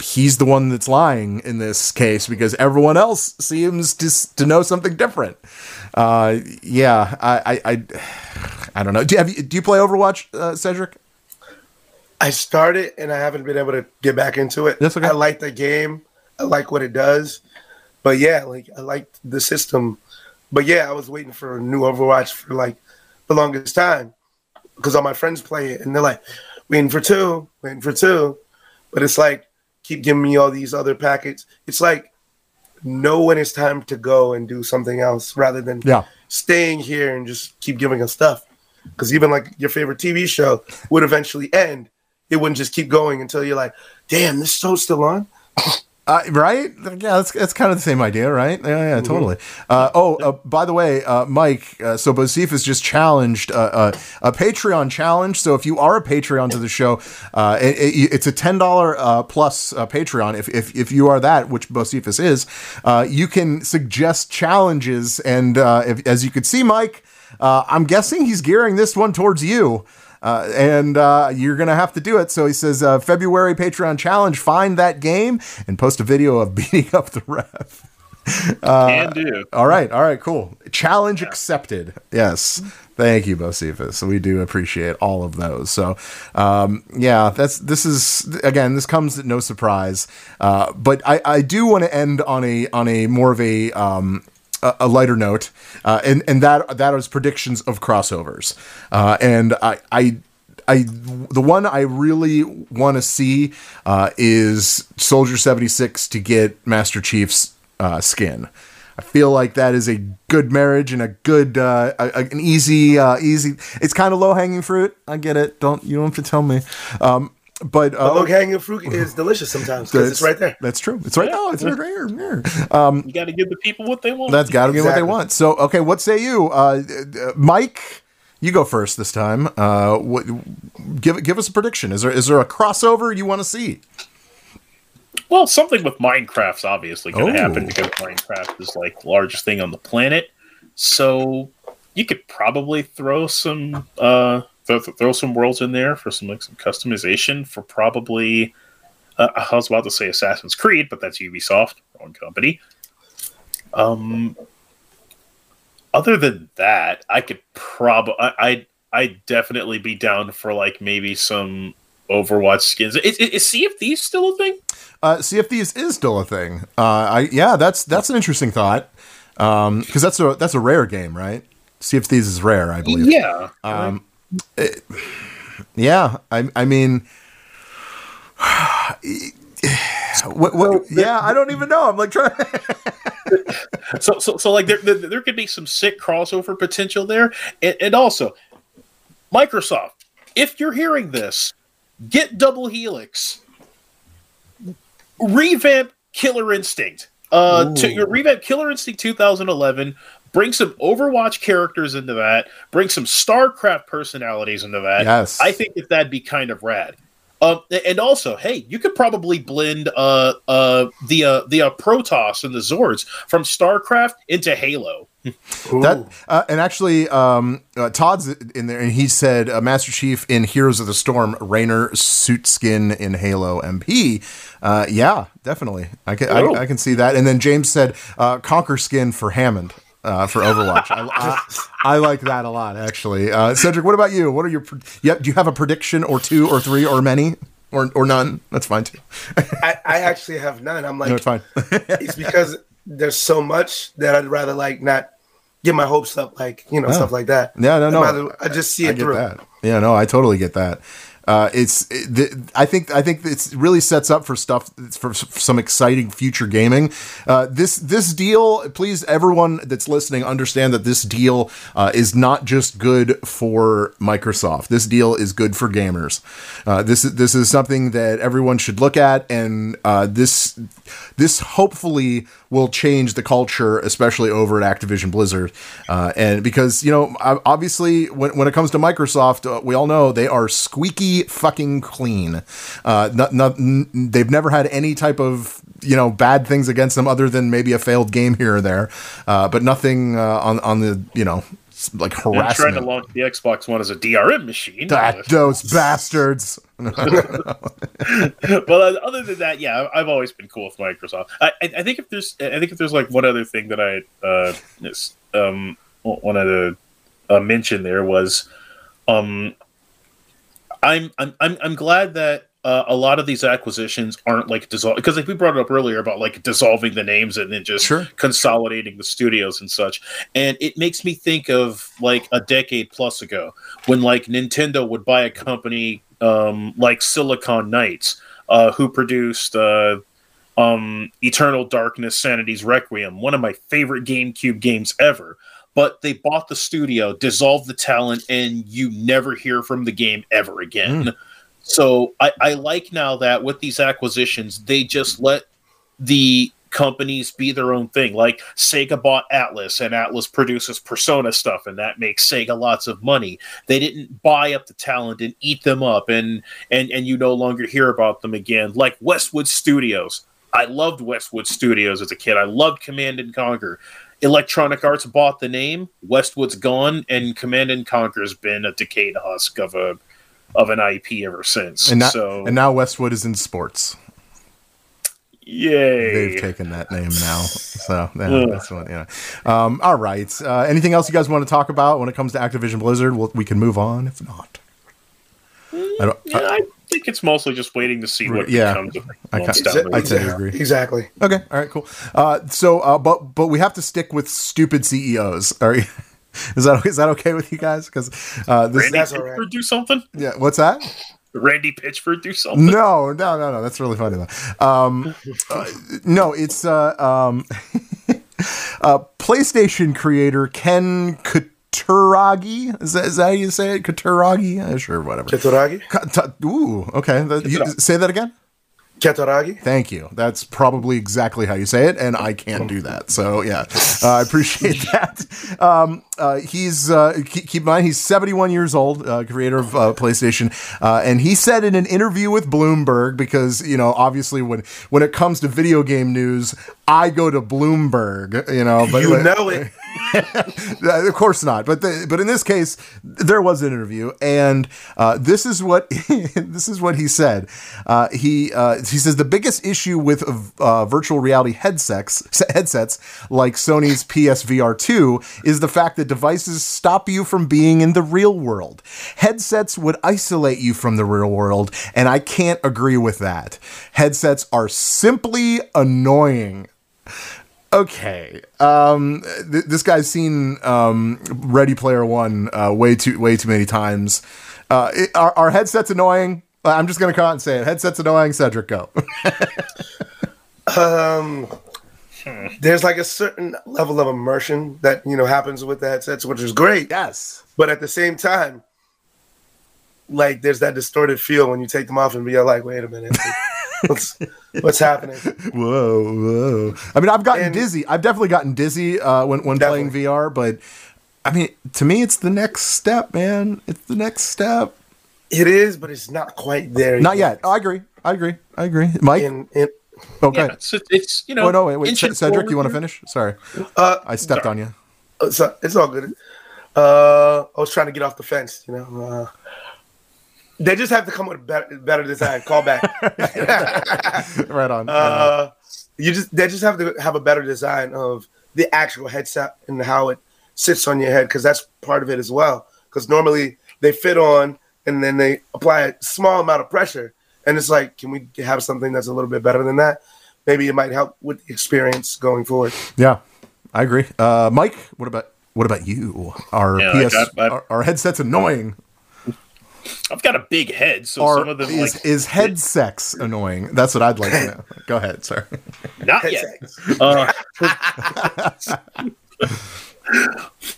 he's the one that's lying in this case, because everyone else seems to know something different. I don't know. Do you play Overwatch, Cedric? I started and I haven't been able to get back into it. That's okay. I like the game. I like what it does. But yeah, like I liked the system. But yeah, I was waiting for a new Overwatch for like the longest time, because all my friends play it and they're like, waiting for two. But it's like, keep giving me all these other packets. It's like, know when it's time to go and do something else rather than staying here and just keep giving us stuff. Because even like your favorite TV show would eventually end. It wouldn't just keep going until you're like, damn, this show's still on. Right? Yeah, that's kind of the same idea, right? Yeah, mm-hmm. Totally. By the way, Mike, so Bosif has just challenged a Patreon challenge. So if you are a Patreon to the show, it's a $10 plus Patreon. If you are that, which Bosifus is, you can suggest challenges. And as you could see, Mike, I'm guessing he's gearing this one towards you. You're going to have to do it. So he says, February Patreon challenge, find that game and post a video of beating up the ref. Can do. All right, cool. Challenge accepted. Yes. Thank you, Bocephus. We do appreciate all of those. So, this comes at no surprise. But I do want to end on a more of a a lighter note, and that was predictions of crossovers, and I the one I really want to see is Soldier 76 to get Master Chief's skin. I feel like that is a good marriage and a good an easy. It's kind of low hanging fruit. I get it. You don't have to tell me. But low hanging fruit is delicious sometimes because it's right there. That's true. It's right now. It's right here. You got to give the people what they want. That's got to get what they want. So okay, what say you, Mike? You go first this time. Give us a prediction. Is there a crossover you want to see? Well, something with Minecraft's obviously going to happen because Minecraft is like the largest thing on the planet. So you could probably throw some throw some worlds in there for some customization for probably. I was about to say Assassin's Creed, but that's Ubisoft, wrong company. Other than that, I could probably I'd definitely be down for like maybe some Overwatch skins. Is Sea of Thieves still a thing? Sea of Thieves is still a thing. That's an interesting thought because that's a rare game, right? Sea of Thieves is rare, I believe. Yeah. I mean. I don't even know. I'm like trying. so like there could be some sick crossover potential there, and also Microsoft. If you're hearing this, get Double Helix, revamp Killer Instinct. Revamp Killer Instinct 2011. Bring some Overwatch characters into that. Bring some StarCraft personalities into that. Yes, I think that'd be kind of rad. And also, hey, you could probably blend the Protoss and the Zords from StarCraft into Halo. Todd's in there, and he said Master Chief in Heroes of the Storm, Raynor suit skin in Halo MP. Yeah, definitely, I can see that. And then James said Conquer skin for Hammond for Overwatch. I like that a lot, actually. Cedric, what about you? What are your? Do you have a prediction or two or three or many or none? That's fine too. I actually have none. I'm like, no, it's fine. It's because there's so much that I'd rather like not get my hopes up, like stuff like that. Yeah, no. I just see it through. That. Yeah, no, I totally get that. I think it really sets up for stuff for some exciting future gaming. This deal, please, everyone that's listening, understand that this deal is not just good for Microsoft. This deal is good for gamers. This is something that everyone should look at, and this hopefully will change the culture, especially over at Activision Blizzard, and because obviously when it comes to Microsoft, we all know they are squeaky fucking clean. They've never had any type of bad things against them other than maybe a failed game here or there, but nothing on the like harassment. I'm trying to launch the Xbox One as a DRM machine. Those bastards. Well, other than that, yeah, I've always been cool with Microsoft. I think if there's like one other thing that I wanted to mention there was. I'm glad that a lot of these acquisitions aren't like dissolved, because like we brought it up earlier about like dissolving the names and then just consolidating the studios and such. And it makes me think of like a decade plus ago when like Nintendo would buy a company like Silicon Knights, who produced Eternal Darkness, Sanity's Requiem, one of my favorite GameCube games ever. But they bought the studio, dissolved the talent, and you never hear from the game ever again. So I like now that with these acquisitions, they just let the companies be their own thing. Like Sega bought Atlas, and Atlas produces Persona stuff, and that makes Sega lots of money. They didn't buy up the talent and eat them up, and you no longer hear about them again. Like Westwood Studios. I loved Westwood Studios as a kid. I loved Command & Conquer. Electronic Arts bought the name, Westwood's gone, and Command & Conquer's been a decayed husk of an IP ever since. And now Westwood is in sports. Yay. They've taken that name now. So that's what, all right. Anything else you guys want to talk about when it comes to Activision Blizzard? We can move on if not. I don't, yeah, I, think it's mostly just waiting to see what comes. I tend to agree. Exactly. Okay. All right. Cool. So, but we have to stick with stupid CEOs. All right. Is that okay with you guys? Because this is all right. Do something. Yeah. What's that? Randy Pitchford do something? No. That's really funny though. PlayStation creator Ken Kutaragi. Is that how you say it? Kutaragi? Sure, whatever. Kutaragi. Ooh, okay. Say that again. Kutaragi. Thank you. That's probably exactly how you say it, and I can't do that. So yeah, I appreciate that. He's keep in mind he's 71 years old, creator of PlayStation, and he said in an interview with Bloomberg, because obviously when it comes to video game news, I go to Bloomberg. But of course not. But in this case, there was an interview, and this is what he said. He says the biggest issue with virtual reality headsets like Sony's PSVR 2 is the fact that devices stop you from being in the real world. Headsets would isolate you from the real world, and I can't agree with that. Headsets are simply annoying. Okay, this guy's seen Ready Player One way too many times. Are headsets annoying? I'm just going to come out and say it. Headset's annoying. Cedric, go. There's like a certain level of immersion that happens with the headsets, which is great. Yes. But at the same time, like there's that distorted feel when you take them off and be like, wait a minute. What's happening? Whoa. I mean, I've definitely gotten dizzy when playing VR, but I mean, to me, it's the next step, man. It's the next step. It is, but it's not quite there. Not yet. Oh, I agree. Mike? Okay. Yeah, it's Oh, no, wait. Cedric, you want to finish? Sorry. I stepped on you. It's all good. I was trying to get off the fence, They just have to come with better design. Call back. Right on. They just have to have a better design of the actual headset and how it sits on your head, because that's part of it as well. Because normally they fit on and then they apply a small amount of pressure, and it's like, can we have something that's a little bit better than that? Maybe it might help with the experience going forward. Yeah, I agree. Mike, what about you? Are headsets annoying? I've got a big head, so some of them is head sex annoying? That's what I'd like to know. Go ahead, sir. Not head yet. I've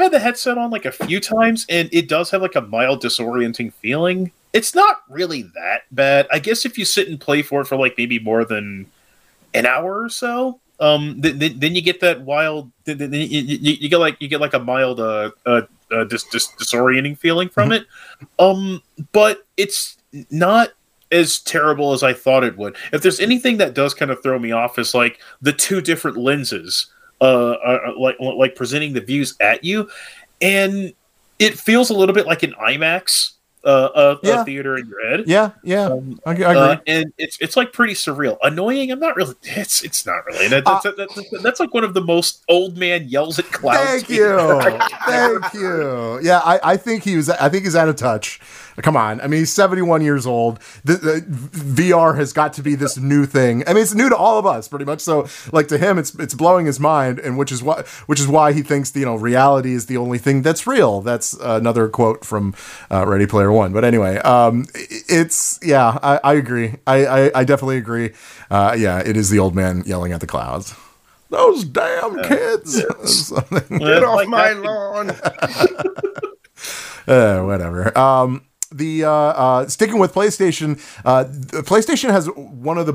had the headset on like a few times, and it does have like a mild disorienting feeling. It's not really that bad, I guess, if you sit and play for it for like maybe more than an hour or so. Then you get that wild. Then you get like a mild disorienting feeling from it. But it's not as terrible as I thought it would. If there's anything that does kind of throw me off is like the two different lenses, are like presenting the views at you, and it feels a little bit like an IMAX. A theater in your head. Yeah. I agree. And it's like pretty surreal. Annoying. It's not really. That's like one of the most old man yells at clouds. Thank you. Thank you. Yeah, I think he's out of touch. Come on. I mean, he's 71 years old. The VR has got to be this new thing. I mean, it's new to all of us, pretty much. So, like, to him, it's blowing his mind, and which is why he thinks, reality is the only thing that's real. That's another quote from Ready Player One. But anyway, I agree. I definitely agree. It is the old man yelling at the clouds. Those damn kids. Get off my lawn. Whatever. Sticking with PlayStation, PlayStation has one of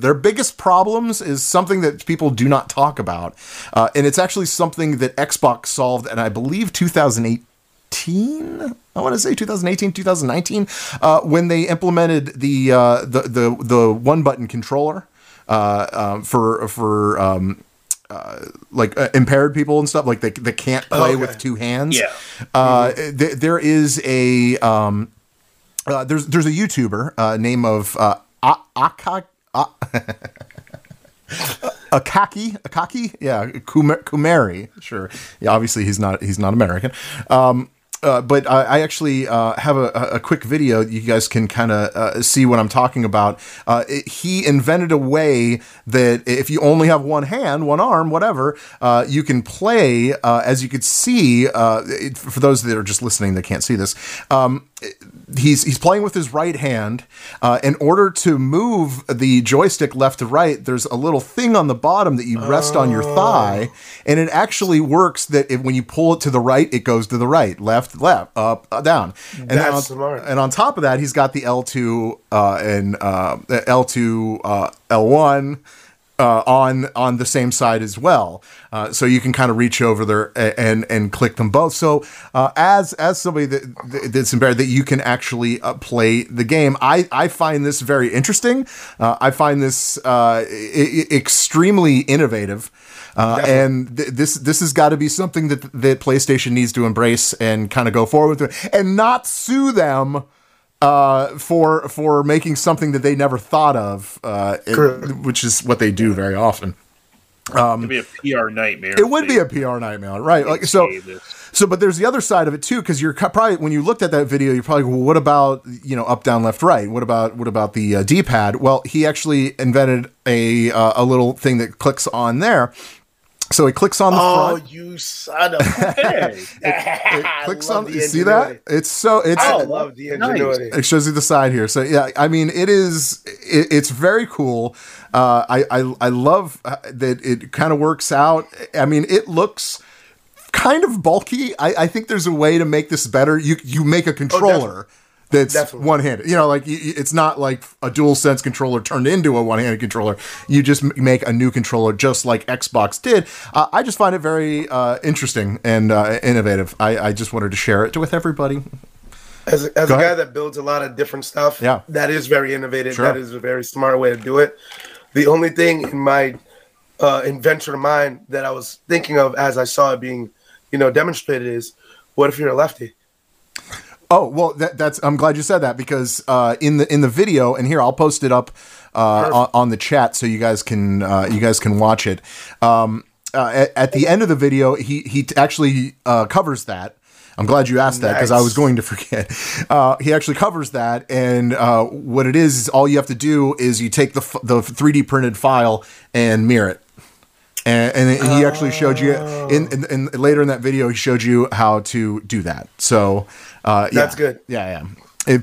their biggest problems is something that people do not talk about, and it's actually something that Xbox solved, and I believe 2018. I want to say 2018, 2019, when they implemented the one button controller for impaired people and stuff, like they can't play with two hands. Yeah. There is a there's a YouTuber name of Akaki Kumari. Sure, yeah, obviously he's not American. But I actually have a quick video that you guys can kind of see what I'm talking about. He invented a way that if you only have one hand, one arm, whatever, you can play, as you could see, for those that are just listening that can't see this, he's playing with his right hand. In order to move the joystick left to right, there's a little thing on the bottom that you rest on your thigh, and it actually works that when you pull it to the right, it goes to the right, left, up, down. And that's smart. And on top of that, he's got the L2 and L2, L1 on the same side as well. So you can kind of reach over there and click them both. So as somebody that's embarrassed that you can actually play the game, I find this very interesting. I find this extremely innovative. And this has got to be something that PlayStation needs to embrace and kind of go forward with it, and not sue them for making something that they never thought of, which is what they do very often. It would be a PR nightmare. It would be a PR nightmare, right? Like so. But there's the other side of it too, because you're probably, when you looked at that video, you're probably, well, what about up, down, left, right? What about the D-pad? Well, he actually invented a little thing that clicks on there. So it clicks on the front. Oh, you son of a bitch. It clicks on the, you see that? It's so, it's, I love the ingenuity. It shows you the side here. So yeah, I mean, it's very cool. I love that it kind of works out. I mean, it looks kind of bulky. I think there's a way to make this better. You make a controller. That's one-handed. Like it's not like a DualSense controller turned into a one-handed controller. You just make a new controller, just like Xbox did. I just find it very interesting and innovative. I just wanted to share it with everybody. As a guy that builds a lot of different stuff, yeah, that is very innovative. Sure. That is a very smart way to do it. The only thing in my invention of mine that I was thinking of as I saw it being, demonstrated is, what if you're a lefty? Oh, well, I'm glad you said that, because in the video, and here I'll post it up on the chat so you guys can watch it. At the end of the video, he actually covers that. I'm glad you asked that, because I was going to forget. He actually covers that, and what it is all you have to do is you take the 3D printed file and mirror it. And he actually showed you in later in that video, he showed you how to do that. So that's good. Yeah.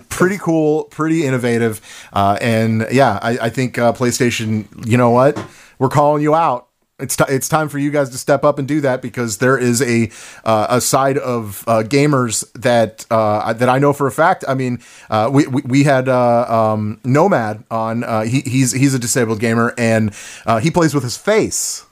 Pretty cool, pretty innovative. And yeah, I think PlayStation, you know what? We're calling you out. It's time for you guys to step up and do that, because there is a side of gamers that I know for a fact. I mean, we had Nomad on. He's a disabled gamer, and he plays with his face.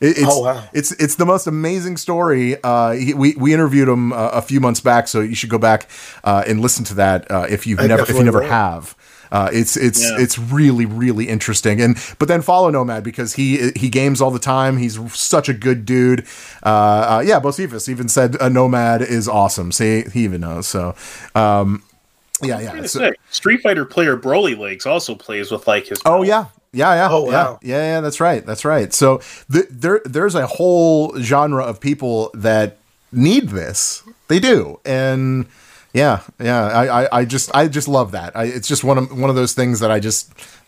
It's the most amazing story. We interviewed him a few months back, so you should go back and listen to that if you never have. It's really, really interesting. But then follow Nomad, because he games all the time. He's such a good dude. Bocephus even said Nomad is awesome. See, he even knows. So, yeah. So, Street Fighter player Broly Legs also plays with his. Oh yeah. Yeah. Oh, wow. Yeah. That's right. So there's a whole genre of people that need this. They do. And yeah. I just love that. It's just one of those things that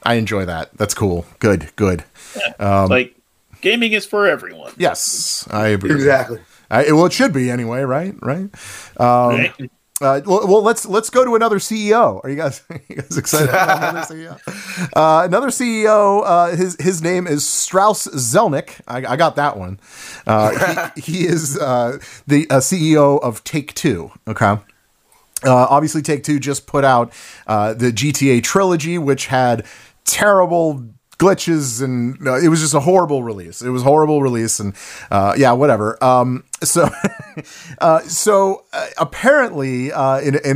I enjoy that. That's cool. Good. Yeah. Gaming is for everyone. Yes, I agree. Exactly. It should be anyway, right? Right. Well, let's go to another CEO. Are you guys excited about another CEO? Another CEO. His name is Strauss Zelnick. I got that one. He is the CEO of Take Two. Okay. Obviously, Take Two just put out the GTA trilogy, which had terrible glitches, and it was just a horrible release. And whatever. So apparently, in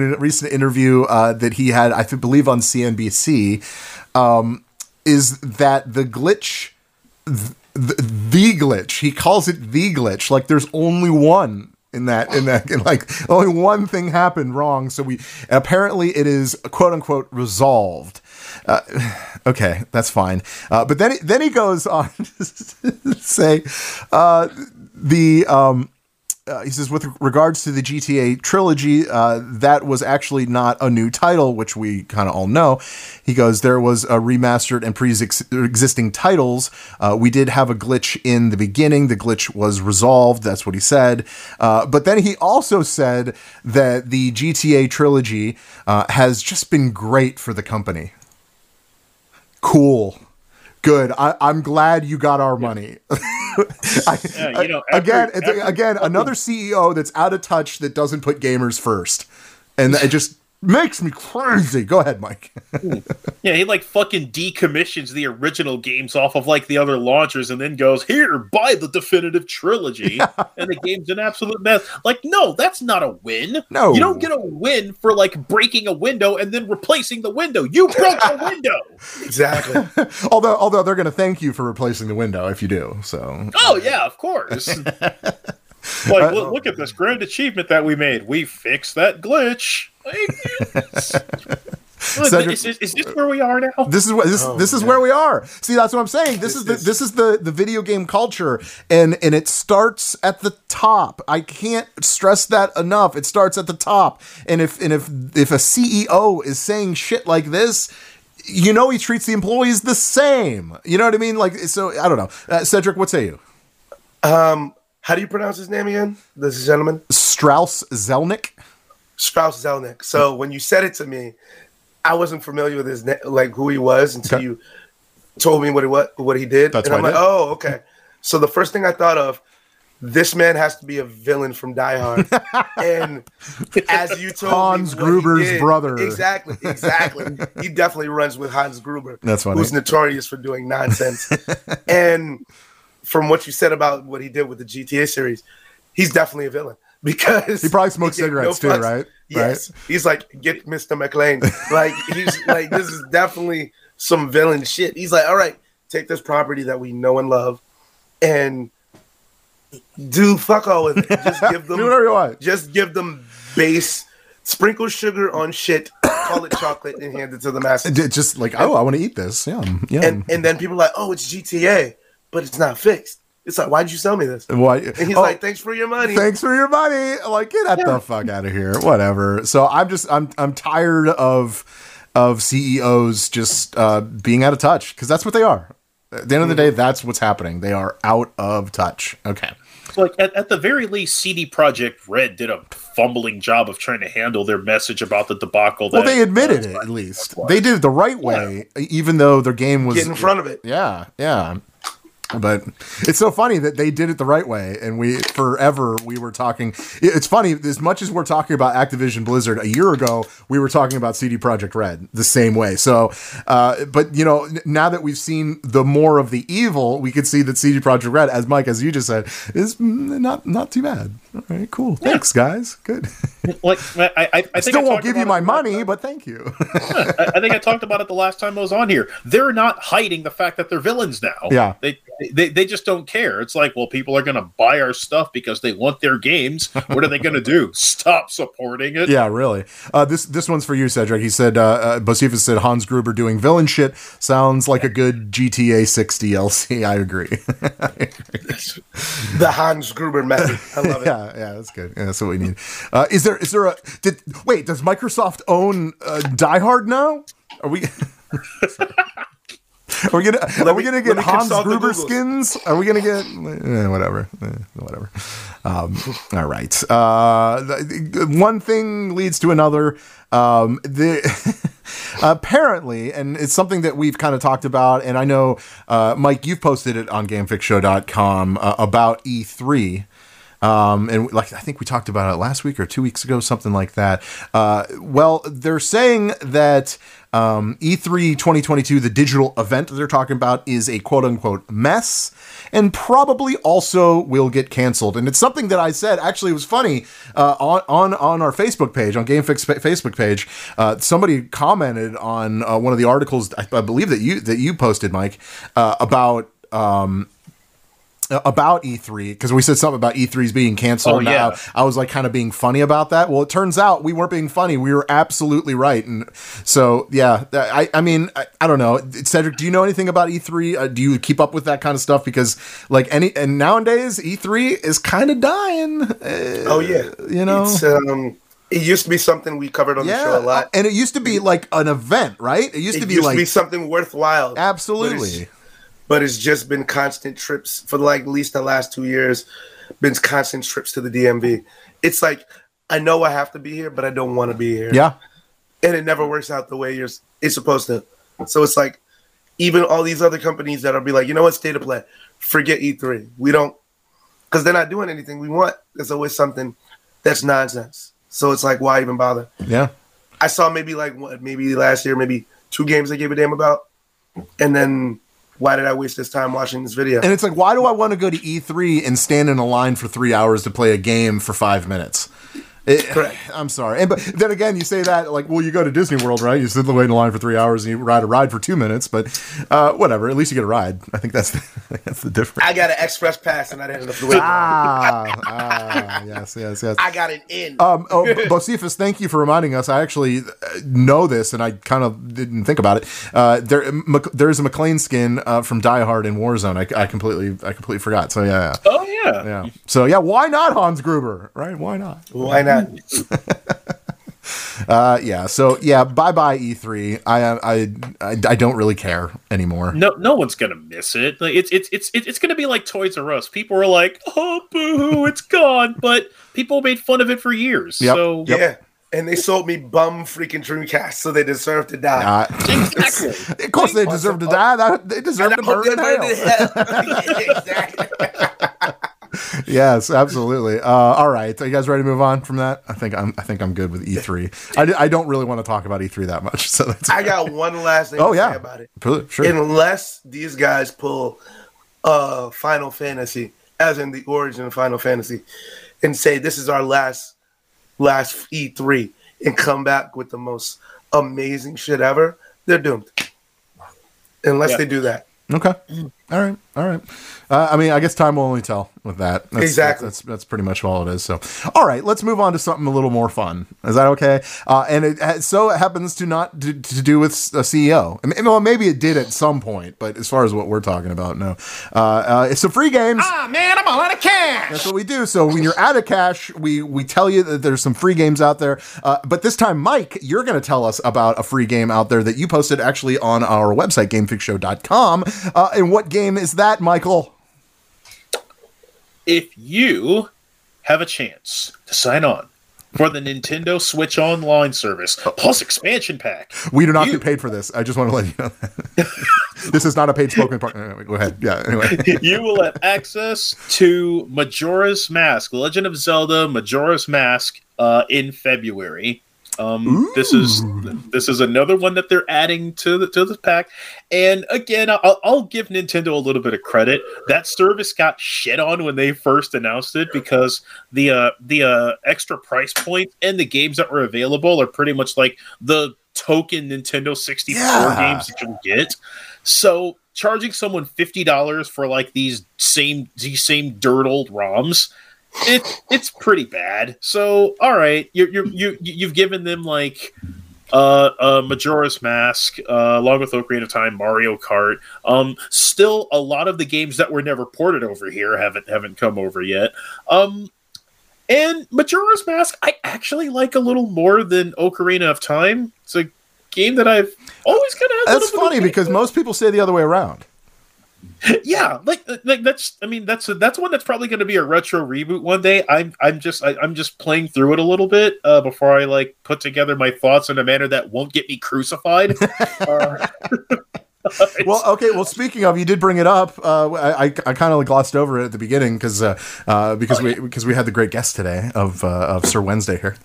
a recent interview that he had, I believe on CNBC, is that the glitch, the glitch, he calls it the glitch. Like there's only one. Only one thing happened wrong. So apparently it is quote unquote resolved. Okay, that's fine. But then he goes on to say the he says, with regards to the GTA trilogy, that was actually not a new title, which we kind of all know. He goes, there was a remastered and pre-existing titles. We did have a glitch in the beginning. The glitch was resolved. That's what he said. But then he also said that the GTA trilogy has just been great for the company. Cool. Good. I'm glad you got our money. Again, another CEO that's out of touch, that doesn't put gamers first, and it just makes me crazy. Go ahead, Mike. Yeah, he like fucking decommissions the original games off of like the other launchers, and then goes, here, buy the definitive trilogy, and the game's an absolute mess. Like, no, that's not a win. No, you don't get a win for like breaking a window and then replacing the window. You broke the window. Exactly. although they're gonna thank you for replacing the window if you do. So. Oh yeah, of course. Like, look at this grand achievement that we made. We fixed that glitch. Cedric, is this where we are now? This is where we are. See, that's what I'm saying. This is the video game culture, and it starts at the top. I can't stress that enough. It starts at the top. And if a CEO is saying shit like this, you know he treats the employees the same. You know what I mean? Like, so I don't know. Cedric, what say you? How do you pronounce his name again? This gentleman, Strauss Zelnick. So when you said it to me, I wasn't familiar with his like who he was until you told me what he did. That's and I'm like, oh, okay. So the first thing I thought of, this man has to be a villain from Die Hard. And as you told Hans me, Gruber's brother. Exactly. He definitely runs with Hans Gruber. That's funny. Who's notorious for doing nonsense. And from what you said about what he did with the GTA series, he's definitely a villain because he probably smoked cigarettes too, right? Yes. Right? He's like, get Mr. McLean. Like, he's like, this is definitely some villain shit. He's like, all right, take this property that we know and love and do fuck all with it. Just give them, do whatever you want. Just give them base, sprinkle sugar on shit, call it chocolate and hand it to the masses. Just like, oh, I want to eat this. Yeah. And then people are like, oh, it's GTA. But it's not fixed. It's like, why'd you sell me this? Why? And he's like, thanks for your money. Like, get the fuck out of here. Whatever. So I'm tired of CEOs just being out of touch, because that's what they are. At the end of the day, that's what's happening. They are out of touch. Okay. Like, at the very least, CD Projekt Red did a fumbling job of trying to handle their message about the debacle. Well, they admitted it, at least. They did it the right way, even though their game was... Get in front of it. Yeah. But it's so funny that they did it the right way, and we were talking. It's funny, as much as we're talking about Activision Blizzard a year ago, we were talking about CD Projekt Red the same way. So, but you know, now that we've seen the more of the evil, we could see that CD Projekt Red, as Mike, as you just said, is not too bad. All right, cool. Yeah. Thanks, guys. Good. Like, I think still won't give you my money, but thank you. Yeah, I think I talked about it the last time I was on here. They're not hiding the fact that they're villains now. Yeah. They just don't care. It's like, well, people are going to buy our stuff because they want their games. What are they going to do? Stop supporting it? Yeah, really. This one's for you, Cedric. He said, Bocephus said, Hans Gruber doing villain shit sounds like a good GTA 6 DLC. I agree. The Hans Gruber method. I love it. Yeah, that's good. Yeah, that's what we need. Does Microsoft own Die Hard now? Are we... Are we gonna get Hans Gruber skins? Are we gonna get whatever? All right. One thing leads to another. Apparently, and it's something that we've kind of talked about, and I know Mike, you've posted it on GameFixShow.com about E3. And like, I think we talked about it last week or 2 weeks ago, something like that. Well, they're saying that E3 2022, the digital event that they're talking about, is a quote unquote mess and probably also will get canceled. And it's something that I said, actually, it was funny, on our Facebook page, on GameFix Facebook page, somebody commented on one of the articles, I believe that you posted, Mike, about about E3, because we said something about E3's being canceled. Yeah. I was like kind of being funny about that. Well, it turns out we weren't being funny. We were absolutely right. And so, yeah, I mean, I don't know. Cedric, do you know anything about E3? Do you keep up with that kind of stuff? Because like and nowadays E3 is kind of dying. Oh yeah. You know, it's, it used to be something we covered on the show a lot. And it used to be like an event, right? It used to be like something worthwhile. Absolutely. But it's just been constant trips for like at least the last 2 years, been constant trips to the DMV. It's like, I know I have to be here, but I don't want to be here. Yeah. And it never works out the way it's supposed to. So it's like, even all these other companies that'll be like, you know what, state of play, forget E3. We don't, because they're not doing anything we want. There's always something that's nonsense. So it's like, why even bother? Yeah. I saw maybe last year, maybe 2 games I gave a damn about. And then, why did I waste this time watching this video? And it's like, why do I want to go to E3 and stand in a line for 3 hours to play a game for 5 minutes? Correct. I'm sorry. And, but then again, you say that like, well, you go to Disney World, right? You sit in the line for 3 hours and you ride a ride for 2 minutes, but whatever. At least you get a ride. I think that's the difference. I got an express pass and I didn't have to wait. Yes. I got an in. Bocephus, thank you for reminding us. I actually know this and I kind of didn't think about it. There is a McClane skin from Die Hard in Warzone. I completely forgot. So yeah. Oh yeah. Yeah. So yeah, why not Hans Gruber? Right? Why not? Why not? Bye-bye E3. I don't really care anymore. No one's gonna miss it. Like it's gonna be like Toys R Us. People were like, oh boo-hoo, it's gone, but people made fun of it for years. Yep. Yeah, and they sold me bum freaking Dreamcast, so they deserve to die. Exactly. Of course they deserve to die. They deserve to burn in hell. Exactly. Yes, absolutely. All right, are you guys ready to move on from that? I think I'm good with E3. I don't really want to talk about E3 that much. So that's I got one last thing to say about it. Sure. Unless these guys pull Final Fantasy, as in the origin of Final Fantasy, and say this is our last E3, and come back with the most amazing shit ever, they're doomed. Unless they do that. Okay. All right. I mean, I guess time will only tell with that. Exactly. That's pretty much all it is. So, all right, let's move on to something a little more fun. Is that okay? And it happens to not to do with a CEO. I mean, well, maybe it did at some point, but as far as what we're talking about, no. It's some free games. Man, I'm all out of cash. That's what we do. So when you're out of cash, we tell you that there's some free games out there. But this time, Mike, you're going to tell us about a free game out there that you posted actually on our website, GameFixShow.com. And what game is that, Michael? If you have a chance to sign on for the Nintendo Switch Online service plus expansion pack, we do not get paid for this. I just want to let you know that. This is not a paid spoken part. Go ahead. Yeah. Anyway, you will have access to Majora's Mask, Legend of Zelda: Majora's Mask, in February. This is another one that they're adding to the pack, and again, I'll give Nintendo a little bit of credit. That service got shit on when they first announced it because the extra price point and the games that were available are pretty much like the token Nintendo 64 games that you get. So charging someone $50 for like these same dirt old ROMs. It's pretty bad. So all right, you've given them like Majora's Mask, along with Ocarina of Time, Mario Kart. Still a lot of the games that were never ported over here haven't come over yet. And Majora's Mask I actually like a little more than Ocarina of Time. It's a game that I've always kind of. That's funny because most people say the other way around. Yeah, like that's. I mean, that's one that's probably going to be a retro reboot one day. I'm just playing through it a little bit before I like put together my thoughts in a manner that won't get me crucified. Well, okay. Well, speaking of, you did bring it up. I kind of glossed over it at the beginning because we had the great guest today of Sir Wednesday here.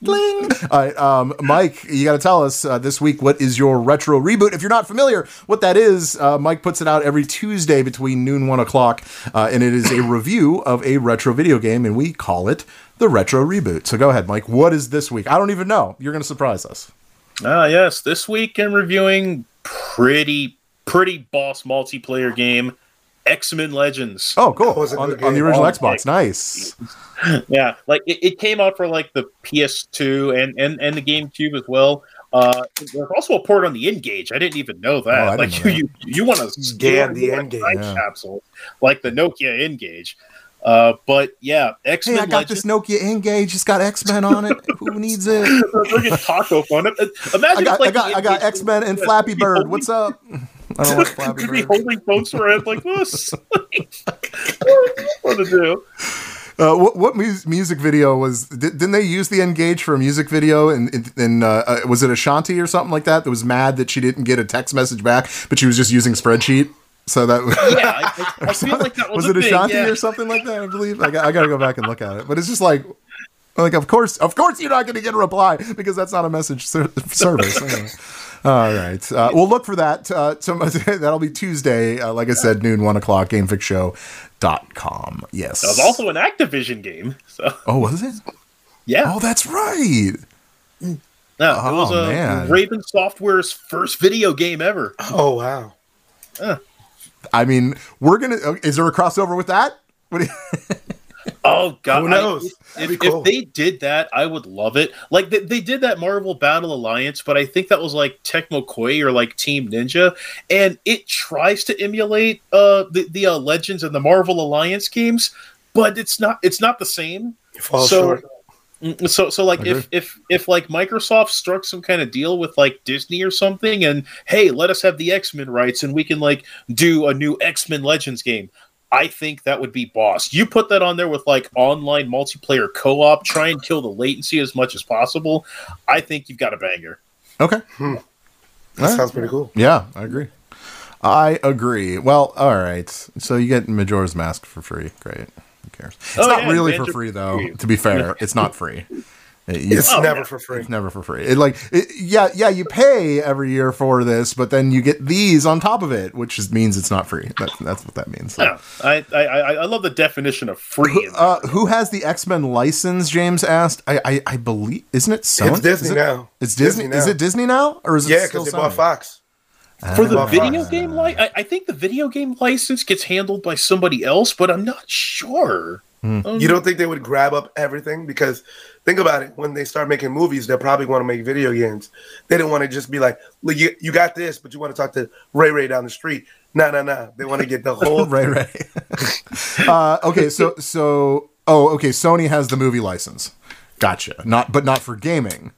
Bling. All right, Mike, you got to tell us this week, what is your retro reboot? If you're not familiar what that is, Mike puts it out every Tuesday between noon and 1 o'clock, and it is a review of a retro video game, and we call it the retro reboot. So go ahead, Mike. What is this week? I don't even know. You're going to surprise us. Yes, this week I'm reviewing pretty boss multiplayer game, X-Men Legends. Oh, cool. On the original Xbox. Nice. Yeah, like it came out for like the PS2 and the GameCube as well. There's also a port on the N-Gage. I didn't even know that. You want to scan the N-Gage capsule, like the Nokia N-Gage. But yeah, X-Men. Hey, I got this Nokia N-Gage. It's got X-Men on it. Who needs it? Freaking taco on it. Imagine I got X-Men and Flappy Bird. What's up? I don't like Flappy Bird. Be holding folks around like this. What to do? What music video was? Didn't they use the N-Gage for a music video? And was it Ashanti or something like that? That was mad that she didn't get a text message back, but she was just using spreadsheet. So that I feel like that was it Ashanti or something like that. I believe I got to go back and look at it, but it's just like of course you're not going to get a reply because that's not a message service. Anyway. All right, we'll look for that. That'll be Tuesday. Like I said, noon, 1:00, GameFixShow.com. Yes, that was also an Activision game. So. Oh, was it? Yeah. Oh, that's right. No, it was Raven Software's first video game ever. Oh wow. I mean, we're gonna. Is there a crossover with that? Oh God! Who knows? If they did that, I would love it. Like they did that Marvel Battle Alliance, but I think that was like Tecmo Koei or like Team Ninja, and it tries to emulate the Legends and the Marvel Alliance games, but it's not the same. It falls short. So like if like Microsoft struck some kind of deal with like Disney or something, and hey, let us have the X-Men rights and we can like do a new X-Men Legends game. I think that would be boss. You put that on there with like online multiplayer co-op, try and kill the latency as much as possible. I think you've got a banger. Okay. That sounds pretty cool. Yeah, I agree. Well, all right. So you get Majora's Mask for free. Great. Who cares? It's not really for free, though. To be fair, it's not free. It's never for free. You pay every year for this, but then you get these on top of it, which means it's not free. That's what that means. So. Yeah, I love the definition of free. Who has the X-Men license? James asked. I believe isn't it Sony? It's Disney now. It's Disney. Is it Disney now, or is it still Sony? Because they bought Fox. For the video game license, I think the video game license gets handled by somebody else, but I'm not sure. You don't think they would grab up everything? Because think about it. When they start making movies, they'll probably want to make video games. They didn't want to just be like, look, you got this, but you want to talk to Ray Ray down the street. No. They want to get the whole Ray Ray. Okay. Sony has the movie license. Gotcha. But not for gaming.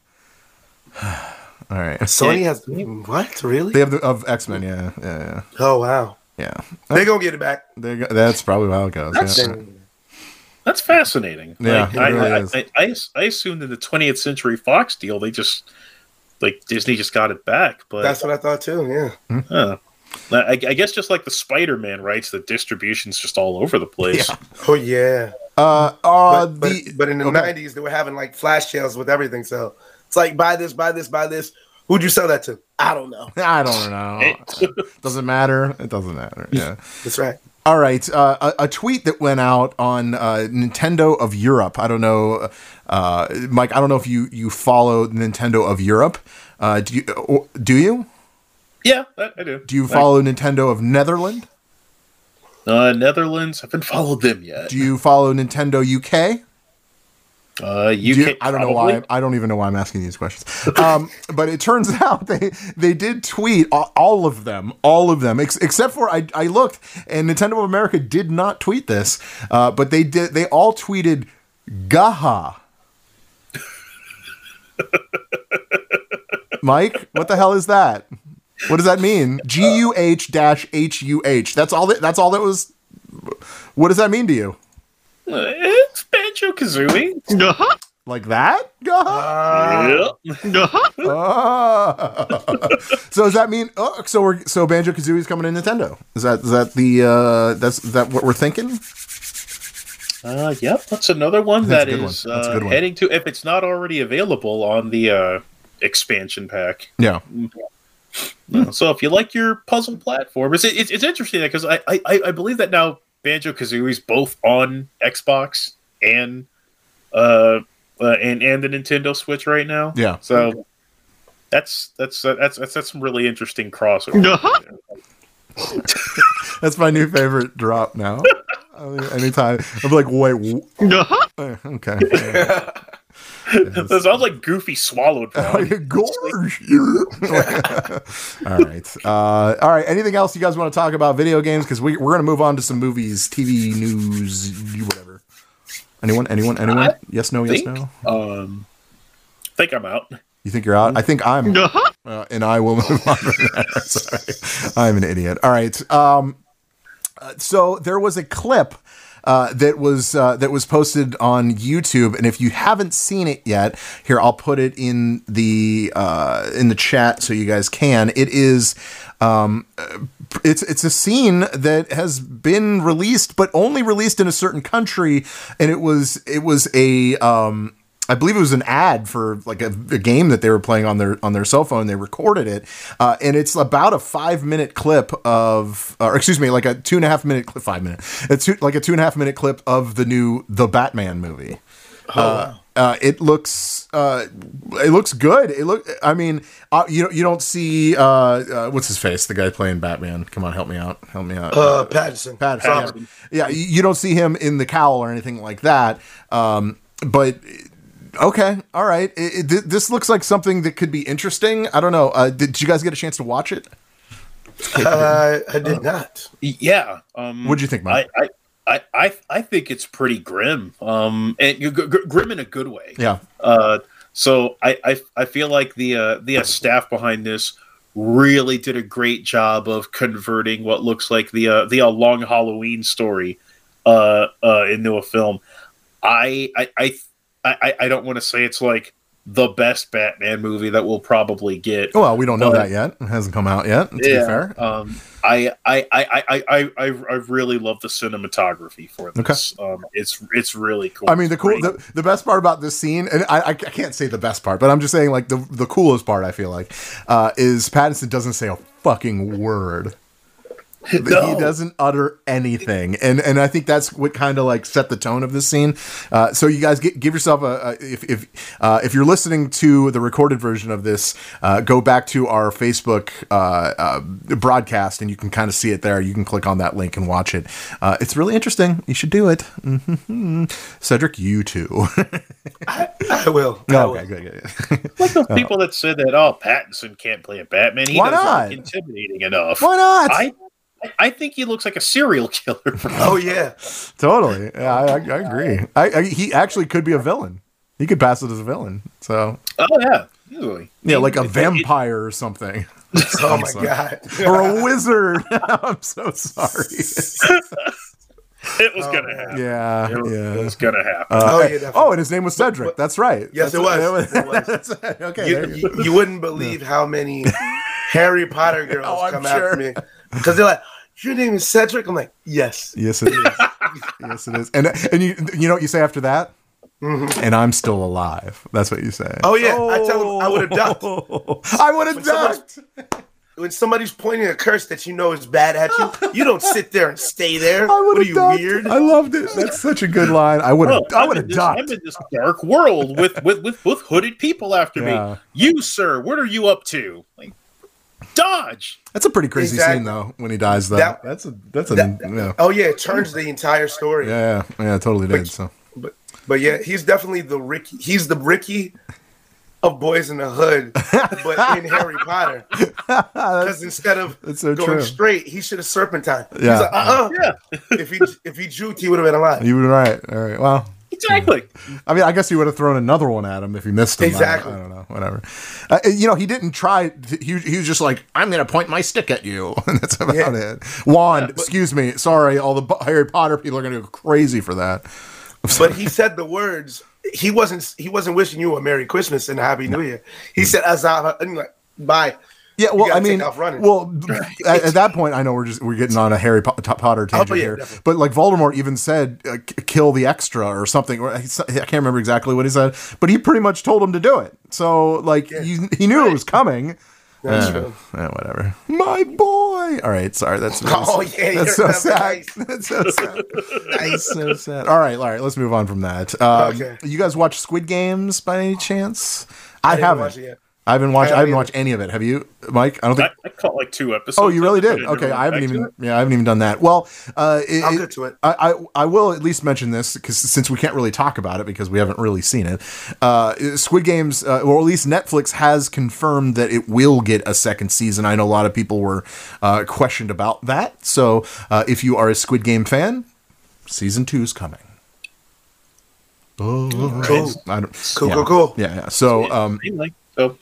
All right. Sony has what? Really? They have of X-Men, yeah. Oh wow. Yeah. They're gonna get it back. That's probably how it goes. That's fascinating. Yeah. Like, really is. I assumed in the 20th Century Fox deal they just like Disney just got it back, but that's what I thought too. Yeah. Huh. I guess just like the Spider-Man rights, the distribution's just all over the place. Yeah. Oh yeah. But in the 90s they were having like flash sales with everything, so. It's like, buy this. Who'd you sell that to? I don't know. It doesn't matter. Yeah. That's right. All right. A tweet that went out on Nintendo of Europe. I don't know, Mike, I don't know if you follow Nintendo of Europe. Do you? Yeah, I do. Do you follow Nintendo of Netherlands? Netherlands? I haven't followed them yet. Do you follow Nintendo UK? I don't know why. I don't even know why I'm asking these questions. But it turns out they did tweet all of them except for I looked, and Nintendo of America did not tweet this, but they did. They all tweeted "Gaha." Mike, what the hell is that? What does that mean? GUH-HUH. That's all that was. What does that mean to you? It's Banjo-Kazooie. Like that? So does that mean? So Banjo-Kazooie is coming to Nintendo. Is that the? That's what we're thinking. Yep, that's another one that is heading to, if it's not already available on the expansion pack. Yeah. So if you like your puzzle platformers, it's interesting because I believe that now. Banjo-Kazooie is both on Xbox and the Nintendo Switch right now. Yeah. So that's some really interesting crossover. That's my new favorite drop now. I mean, anytime I'm like, wait, okay. Yeah. That sounds like Goofy swallowed. Gorge. All right. Anything else you guys want to talk about? Video games, because we're gonna move on to some movies, TV news, whatever. Anyone? Yes, no. Think I'm out. You think you're out? I think I'm out. And I will move on from that. Sorry. I'm an idiot. All right. So there was a clip that was posted on YouTube, and if you haven't seen it yet, here, I'll put it in the chat so you guys can. It is it's a scene that has been released, but only released in a certain country, and it was I believe it was an ad for like a game that they were playing on their cell phone. They recorded it, and it's about a 5-minute clip of, or excuse me, like a 2.5 minute clip, 5 minute. It's like a 2.5 minute clip of the new The Batman movie. Oh, wow. It looks good. You don't see what's his face, the guy playing Batman. Come on, help me out. Pattinson. Yeah, you don't see him in the cowl or anything like that. But okay, all right. This looks like something that could be interesting. I don't know. Did you guys get a chance to watch it? I did not. Yeah. What'd you think, Mike? I think it's pretty grim. Grim in a good way. Yeah. So I feel like the staff behind this really did a great job of converting what looks like the long Halloween story into a film. I don't want to say it's like the best Batman movie that we'll probably get. Well, we don't know that yet. It hasn't come out yet. To be fair. I really love the cinematography for this. Okay. It's really cool. I mean, the best part about this scene, and I can't say the best part, but I'm just saying like the coolest part, I feel like, is Pattinson doesn't say a fucking word. No. He doesn't utter anything, and I think that's what kind of like set the tone of this scene. So you guys give yourself if you're listening to the recorded version of this, go back to our Facebook broadcast, and you can kind of see it there. You can click on that link and watch it. It's really interesting. You should do it, Cedric. You too. I will. No, okay, good. Like those people that said that, Pattinson can't play a Batman. Why not? Look intimidating enough. Why not? I think he looks like a serial killer. Oh yeah, totally. Yeah, I agree. He actually could be a villain. He could pass it as a villain. So. Oh yeah. Easily. Yeah, like a vampire or something. Oh my god. Or a wizard. I'm so sorry. It was gonna happen. Yeah, it was gonna happen. And his name was Cedric. That's right. Yes, it was. Okay. You wouldn't believe how many Harry Potter girls come after me. Because they're like, your name is Cedric? I'm like, yes, it is. Yes, it is. And you know what you say after that? Mm-hmm. And I'm still alive. That's what you say. Oh yeah, I tell them I would have ducked. I would have ducked. When somebody's pointing a curse that you know is bad at you, you don't sit there and stay there. I would have ducked. Weird? I loved it. That's such a good line. I would have ducked. I'm in this dark world with hooded people after me. You, sir, what are you up to? Like, dodge. That's a pretty crazy scene, though. When he dies, though, that's it turns the entire story. Yeah, it totally did. But yeah, he's definitely the Ricky. He's the Ricky of Boys in the Hood, but in Harry Potter. Because instead of straight, he should have serpentine. Yeah. He's like, If he juked, he would have been alive. You were right. All right. Well. Exactly. I mean, I guess he would have thrown another one at him if he missed him. Exactly. I don't know. Whatever. He didn't try. He was just like, I'm going to point my stick at you. And that's about it. Wand, excuse me. Sorry. All the Harry Potter people are going to go crazy for that. But he said the words. He wasn't wishing you a Merry Christmas and a Happy New Year. He said, I'm like, bye. Yeah, well, I mean, at that point, I know we're getting on a Harry Potter tangent here, definitely. But like Voldemort even said, "Kill the extra" or something. I can't remember exactly what he said, but he pretty much told him to do it. So like he knew it was coming. That's true. Whatever. My boy. All right. Sorry. That's really that's so sad. That's so sad. That's so sad. All right. Let's move on from that. Okay. You guys watch Squid Games by any chance? I haven't. Watch it yet. I haven't watched any of it. Have you, Mike? I don't think I caught like two episodes. Oh, you really did? Okay, I haven't even done that. Well, I'll get to it. I will at least mention this because since we can't really talk about it because we haven't really seen it. Squid Games, or at least Netflix has confirmed that it will get a second season. I know a lot of people were questioned about that. So if you are a Squid Game fan, season 2 is coming. Oh, cool. Cool. Yeah. So,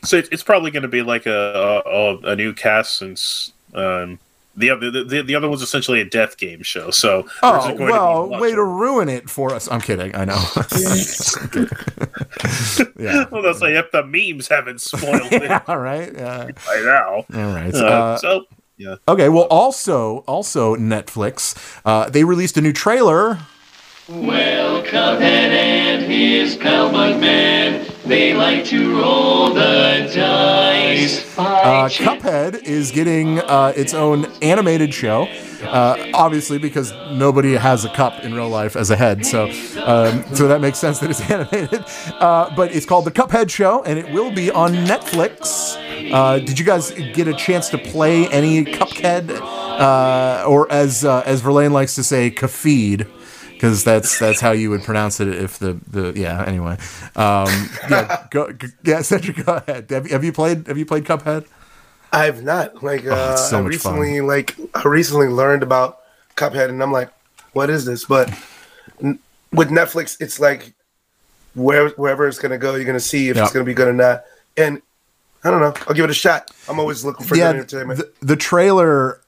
so it's probably going to be like a new cast since the other one's essentially a death game show. So, way to ruin it for us. I'm kidding. I know. Yeah. Well, that's like if the memes haven't spoiled it. All right. Yeah. By now. All right. So. Yeah. Okay. Well, also Netflix. They released a new trailer. Welcome and his Cowboy Man. They like to roll the dice. Cuphead is getting its own animated show, obviously because nobody has a cup in real life as a head, so that makes sense that it's animated. But it's called The Cuphead Show, and it will be on Netflix. Did you guys get a chance to play any Cuphead, or as Verlaine likes to say, Cafeed? Because that's how you would pronounce it if anyway. Cedric, go ahead. Have you played Cuphead? I have not. I recently learned about Cuphead and I'm like, what is this? But with Netflix, it's like wherever it's gonna go, you're gonna see if it's gonna be good or not. And I don't know. I'll give it a shot. I'm always looking for good entertainment. The trailer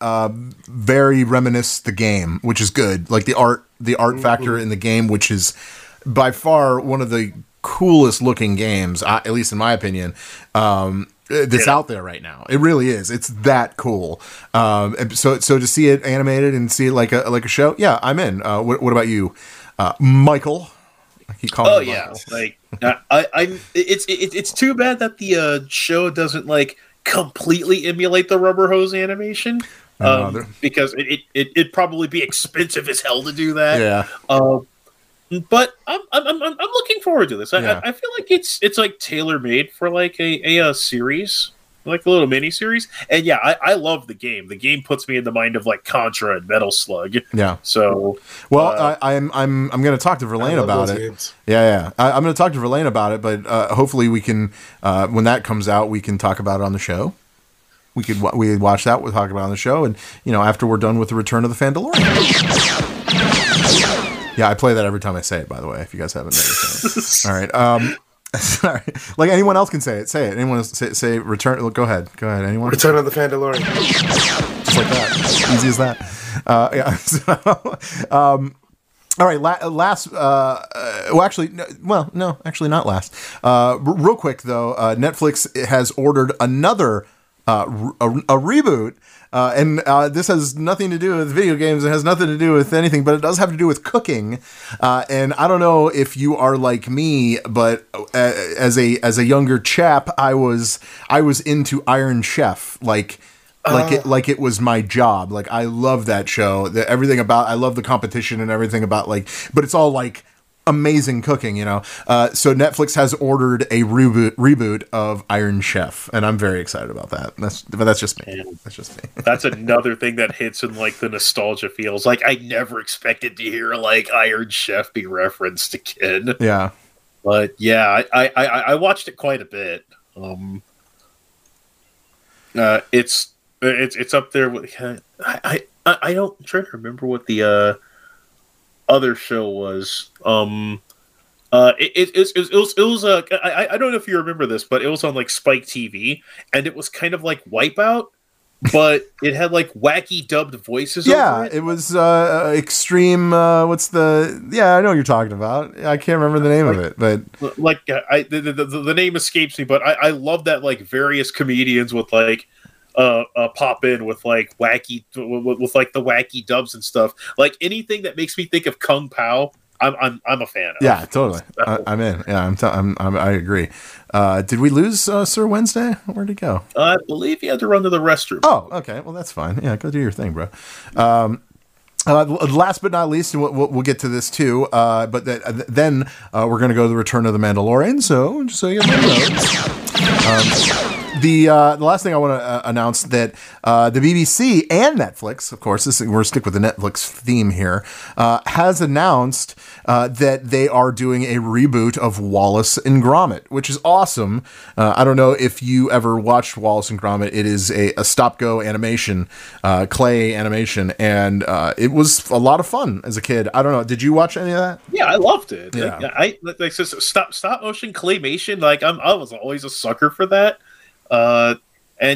very reminisced the game, which is good. Like the art mm-hmm. factor in the game, which is by far one of the coolest looking games, at least in my opinion, that's out there right now. It really is. It's that cool. So to see it animated and see it like a show, yeah, I'm in. What about you, Michael? It's too bad that the show doesn't like completely emulate the rubber hose animation, because it'd probably be expensive as hell to do that. Yeah. But I'm looking forward to this. I feel like it's like tailor made for like a series. Like a little mini series, and yeah, I love the game. The game puts me in the mind of like Contra and Metal Slug. Yeah. So well, I'm going to talk to Verlaine about it. Games. Yeah. I'm going to talk to Verlaine about it, but hopefully we can when that comes out, we can talk about it on the show. We watch that. We'll talk about it on the show, and after we're done with the Return of the Fandalorian. Yeah, I play that every time I say it. By the way, if you guys haven't noticed. All right. Sorry, like anyone else can say it. Say it. Anyone else say return. Look, go ahead. Anyone. Return of the Fandalorian. Just like that. Easy as that. Yeah. So, all right. Last. Well, actually, no, not last. Real quick though, Netflix has ordered another a reboot. And this has nothing to do with video games. It has nothing to do with anything, but it does have to do with cooking. And I don't know if you are like me, but as a younger chap, I was into Iron Chef, like it was my job. Like I love that show. I love the competition and everything about but it's all like amazing cooking, so Netflix has ordered a reboot of Iron Chef, and I'm very excited about that. That's just me That's another thing that hits in like the nostalgia feels. Like I never expected to hear like Iron Chef be referenced again. Yeah, but yeah, I watched it quite a bit. It's up there with I don't, I'm trying to remember what the other show was. It was I don't know if you remember this, but it was on like Spike TV, and it was kind of like Wipeout, but it had like wacky dubbed voices. Yeah, over it. It was extreme. I know what you're talking about. I can't remember the name of it, but the name escapes me. But I love that like various comedians would like pop in with like wacky with like the wacky dubs and stuff. Like anything that makes me think of Kung Pao, I'm a fan of. Yeah, totally. I'm in. Yeah, I agree. Did we lose Sir Wednesday? Where'd he go? I believe he had to run to the restroom. Oh, okay. Well, that's fine. Yeah, go do your thing, bro. Last but not least, and we'll get to this too. But then we're gonna go to the Return of the Mandalorian. So just so you know. The last thing I want to announce that the BBC and Netflix, of course, we're going to stick with the Netflix theme here, has announced that they are doing a reboot of Wallace and Gromit, which is awesome. I don't know if you ever watched Wallace and Gromit. It is a stop-go animation, clay animation, and it was a lot of fun as a kid. I don't know. Did you watch any of that? Yeah, I loved it. Yeah. Stop motion claymation. Like I was always a sucker for that. And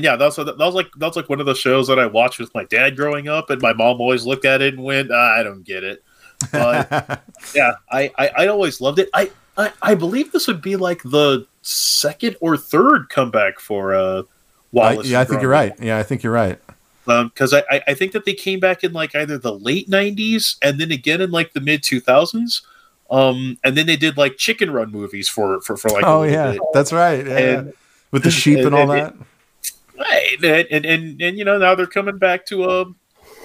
yeah, that was like one of the shows that I watched with my dad growing up, and my mom always looked at it and went, "I don't get it." But yeah, I always loved it. I believe this would be like the second or third comeback for Wallace. Yeah, I think you're right. Yeah, I think you're right. Because I think that they came back in like either the late 90s and then again in like the mid 2000s. And then they did like Chicken Run movies for like oh yeah bit. That's right yeah, and, yeah. With the sheep and all that right and you know now they're coming back to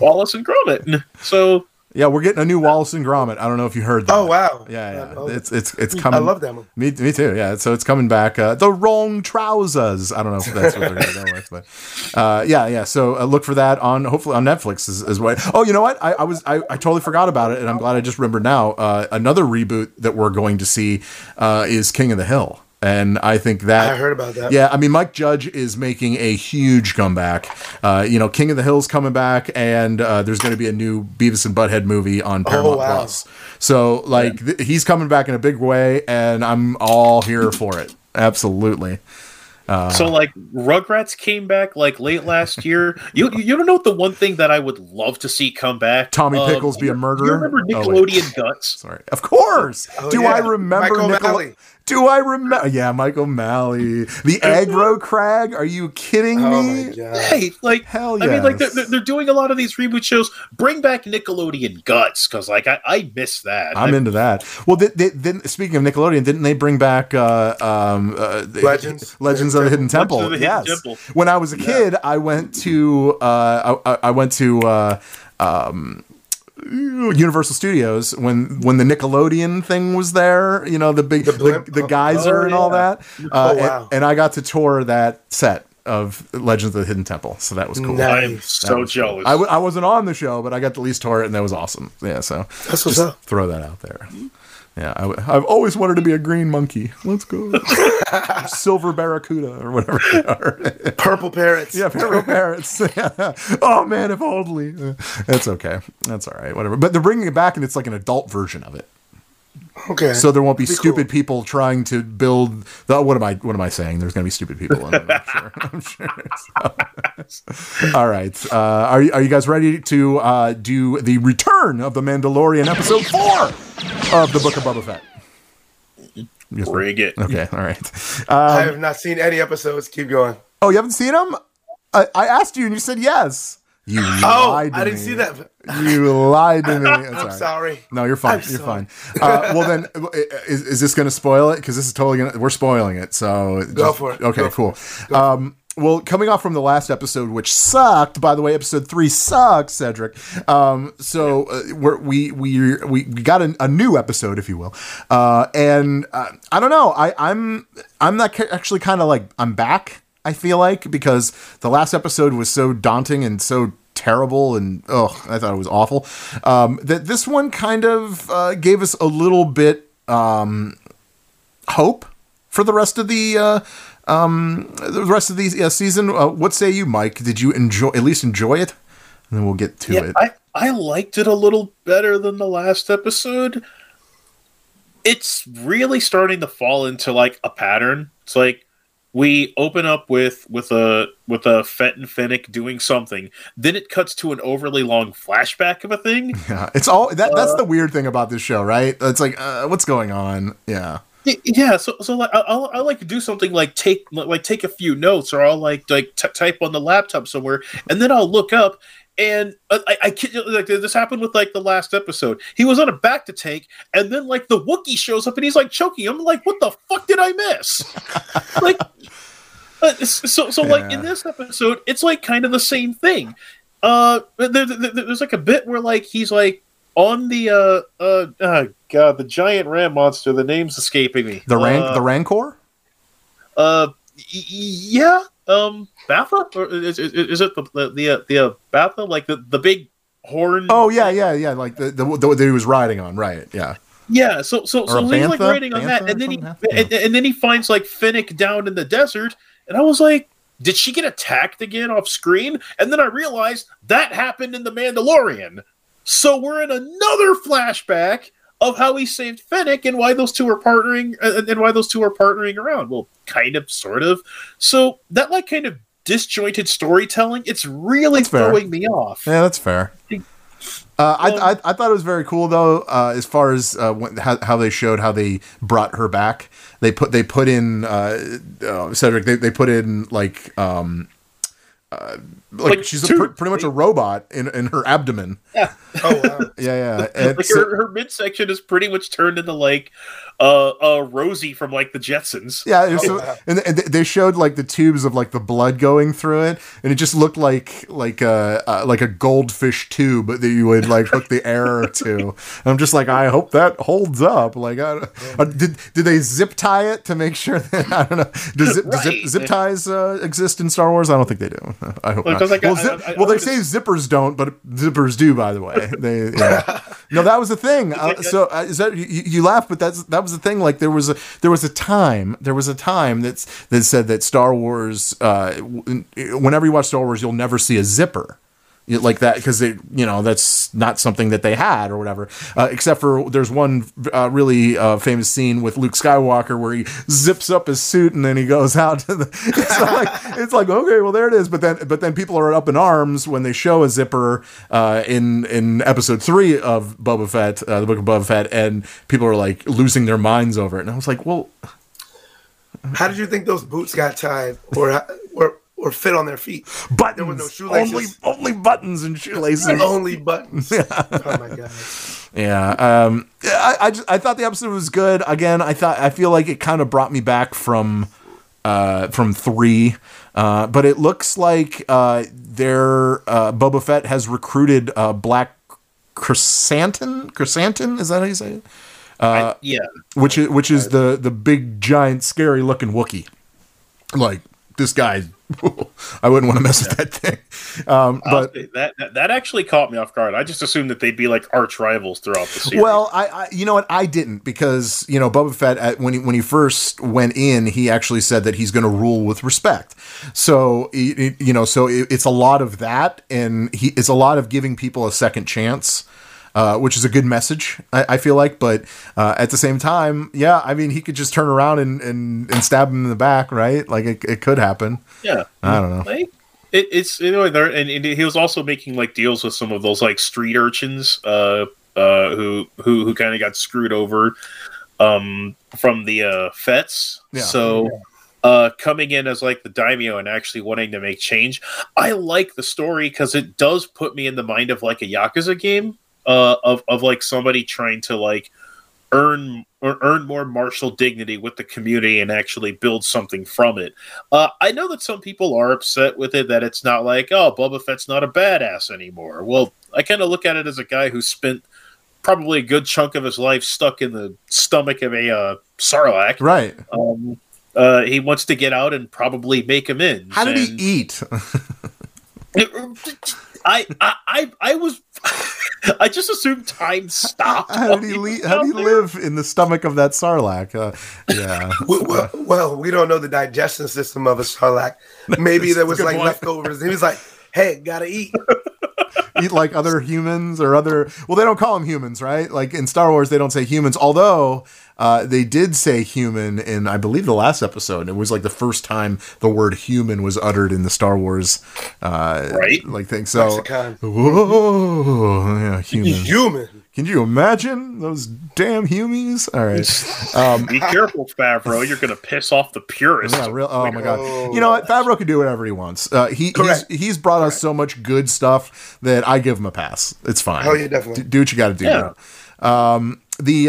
Wallace and Gromit, so yeah, we're getting a new Wallace and Gromit. I don't know if you heard that. Oh wow yeah, yeah. It's coming. I love that one. Me too yeah, so it's coming back. The Wrong Trousers, I don't know if that's what they're gonna go with, but yeah so look for that on hopefully on Netflix as well. Oh, you know what, I totally forgot about it, and I'm glad I just remembered now. Another reboot that we're going to see is King of the Hill. And I think that I heard about that. Yeah, I mean, Mike Judge is making a huge comeback. King of the Hill's coming back, and there's going to be a new Beavis and Butthead movie on Paramount Plus. So, like, yeah. He's coming back in a big way, and I'm all here for it. Absolutely. So, like, Rugrats came back like late last year. You don't know what the one thing that I would love to see come back? Tommy Pickles be a murderer. You remember Nickelodeon Guts? Sorry, of course. Oh, do yeah. I remember Nickelodeon? Do I remember? Yeah, Michael Malley, the aggro crag. Are you kidding me? Oh hey, like hell yeah. I mean, like they're doing a lot of these reboot shows. Bring back Nickelodeon Guts because like I miss that. I'm into that. Well, then speaking of Nickelodeon, didn't they bring back Legends of the Hidden Temple? Yes. When I was a kid, I went to Universal Studios when the Nickelodeon thing was there, you know, the geyser and all that. And I got to tour that set of Legends of the Hidden Temple, so that was cool. Nice. I am so jealous. Cool. I wasn't on the show, but I got to at least tour it, and that was awesome. Yeah, so that's what's up. Throw that out there. Yeah, I've always wanted to be a green monkey. Let's go. Silver barracuda or whatever they are. Purple parrots. Yeah, purple parrots. Oh, man, if only. That's okay. That's all right. Whatever. But they're bringing it back, and it's like an adult version of it. Okay. So there won't be stupid people trying to build. What am I saying? There's going to be stupid people in it, I'm sure. So. All right. Are you guys ready to do the return of the Mandalorian episode 4 of the Book of Boba Fett? Bring it. Okay. All right. I have not seen any episodes. Keep going. Oh, you haven't seen them? I asked you, and you said yes. You lied to me. I didn't see that. You lied to me. I'm sorry. No, you're fine. You're fine. Well, then, is this going to spoil it? Because this is totally going to... We're spoiling it, so... Go for it. Okay, cool. Well, coming off from the last episode, which sucked, by the way, episode 3 sucks, Cedric. We got a new episode, if you will. And I don't know. I'm not actually kind of like... I'm back, I feel like, because the last episode was so daunting and so terrible and I thought it was awful, that this one kind of gave us a little bit hope for the rest of the season. What say you, Mike? Did you enjoy it? And then we'll get to it. I liked it a little better than the last episode. It's really starting to fall into like a pattern. It's like, we open up with a Fett and Fennec doing something. Then it cuts to an overly long flashback of a thing. Yeah, it's all that. That's the weird thing about this show, right? It's like, what's going on? Yeah, yeah. So like, I like to do something like take a few notes, or I'll like type on the laptop somewhere, and then I'll look up. And I kid you, like this happened with like the last episode. He was on a back to tank, and then like the Wookiee shows up and he's like choking him. I'm like, what the fuck did I miss? Like, so like in this episode, it's like kind of the same thing. There's like a bit where like he's like on the oh god, the giant ram monster. The name's escaping me. The Rancor. Yeah. Bafta? Or is it the Bafta? Like the big horn? Oh yeah. Like the that he was riding on, right? Yeah. Yeah, so he's like riding on that, and then he finds like Finnick down in the desert, and I was like, did she get attacked again off screen? And then I realized that happened in The Mandalorian. So we're in another flashback of how he saved Finnick and why those two are partnering, around. Well, kind of, sort of. So that like kind of disjointed storytelling, it's really throwing me off. Yeah, that's fair. I thought it was very cool though, as far as how they showed how they brought her back. They put in Cedric. They put in like she's pretty much a robot in her abdomen. Yeah. Oh wow. yeah. Like her midsection is pretty much turned into like Rosie from like the Jetsons. Yeah. And they showed like the tubes of like the blood going through it, and it just looked like a goldfish tube that you would like hook the air to. I'm just like, I hope that holds up. Like, did they zip tie it to make sure that I don't know? Zip ties exist in Star Wars? I don't think they do. I hope not. Like, they say zippers don't, but zippers do. By the way, no, that was the thing. Is that you laugh? But that was the thing. Like there was a time that said that Star Wars. Whenever you watch Star Wars, you'll never see a zipper like that because they, that's not something that they had or whatever. Except for there's one really famous scene with Luke Skywalker where he zips up his suit and then he goes out to the. It's like okay, well there it is. But then people are up in arms when they show a zipper in Episode 3 of Boba Fett, the Book of Boba Fett, and people are like losing their minds over it. And I was like, well, how did you think those boots got tied or fit on their feet? Buttons. There were no shoelaces. Only buttons and shoelaces. Only buttons. Yeah. Oh my god. Yeah. I thought the episode was good. Again, I feel like it kind of brought me back from 3. But it looks like Boba Fett has recruited Black Chrysanthemum. Chrysanthemum, is that how you say it? Yeah. Which is the big giant scary looking Wookiee. Like this guy. I wouldn't want to mess with that thing. But that actually caught me off guard. I just assumed that they'd be like arch rivals throughout the series. Well, I you know what? I didn't because, Boba Fett, when he first went in, he actually said that he's going to rule with respect. So, it's a lot of that. And it's a lot of giving people a second chance. Which is a good message, I feel like. But at the same time, yeah, I mean, he could just turn around and stab him in the back, right? Like, it could happen. Yeah. I don't know. Like, it's, and he was also making, like, deals with some of those, like, street urchins who kind of got screwed over from the Fets. Yeah. So... Yeah. Coming in as like the daimyo and actually wanting to make change. I like the story because it does put me in the mind of like a Yakuza game of like somebody trying to like earn more martial dignity with the community and actually build something from it. I know that some people are upset with it, that it's not like, oh, Boba Fett's not a badass anymore. Well, I kind of look at it as a guy who spent probably a good chunk of his life stuck in the stomach of a Sarlacc. Right. He wants to get out and probably make amends. How did he eat? I just assumed time stopped. How did he live in the stomach of that Sarlacc? Yeah. Well, we don't know the digestion system of a Sarlacc. Maybe there was like leftovers. He was like, "Hey, gotta eat." Eat like other humans or other. Well, they don't call them humans, right? Like in Star Wars, they don't say humans, although. They did say human in, I believe, the last episode. And it was like the first time the word human was uttered in the Star Wars right? Like thing. So, Mexican. Whoa, yeah, human. Can you imagine those damn humies? All right. Be careful, Favreau. You're going to piss off the purists. Yeah, oh, my God. Oh. You know what? Favreau can do whatever he wants. He's brought us so much good stuff that I give him a pass. It's fine. Oh, yeah, definitely. Do what you got to do. Yeah. The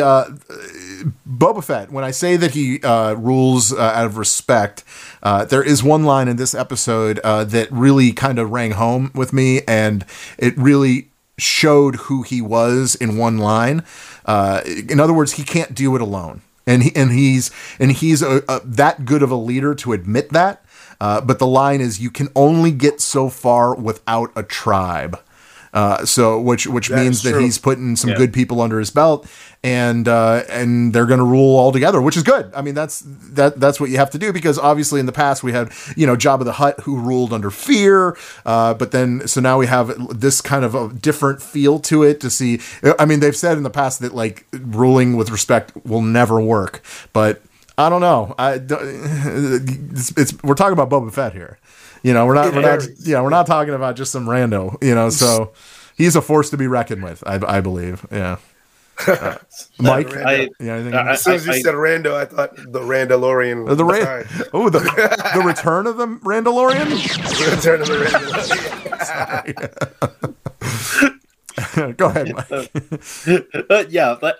Boba Fett, when I say that he rules out of respect, there is one line in this episode that really kind of rang home with me, and it really showed who he was in one line. In other words, he can't do it alone, and he's that good of a leader to admit that. But the line is, you can only get so far without a tribe. So which means that he's putting some good people under his belt, and they're going to rule all together, which is good. I mean, that's what you have to do, because obviously in the past we had, Jabba the Hutt who ruled under fear. But now we have this kind of a different feel to it to see. I mean, they've said in the past that like ruling with respect will never work, but I don't know. We're talking about Boba Fett here. We're not talking about just some rando, so he's a force to be reckoned with, I believe. Yeah. Mike? As soon as you said rando, I thought the Randalorian. The return of the Randalorian? The return of the Randalorian. Go ahead, Mike.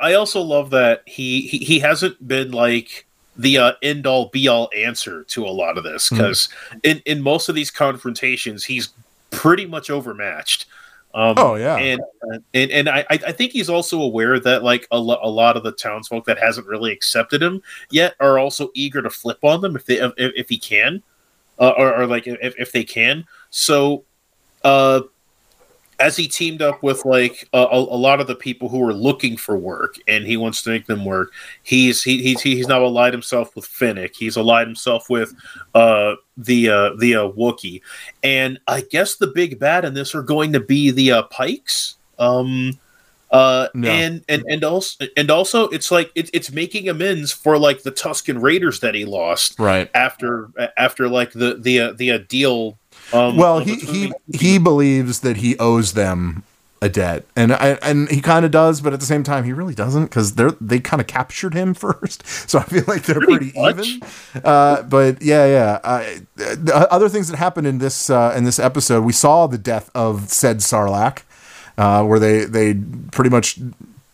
I also love that he hasn't been like the end all be all answer to a lot of this, because in most of these confrontations he's pretty much overmatched. And I think he's also aware that like a lot of the townsfolk that hasn't really accepted him yet are also eager to flip on them if they can. So as he teamed up with like a lot of the people who are looking for work, and he wants to make them work, he's now allied himself with Finnick. He's allied himself with the Wookiee, and I guess the big bad in this are going to be the Pikes. And also it's like it's making amends for like the Tusken Raiders that he lost right after like the deal. He believes that he owes them a debt, and he kind of does, but at the same time he really doesn't, because they kind of captured him first. So I feel like they're pretty even. The other things that happened in this episode, we saw the death of said Sarlacc, where they pretty much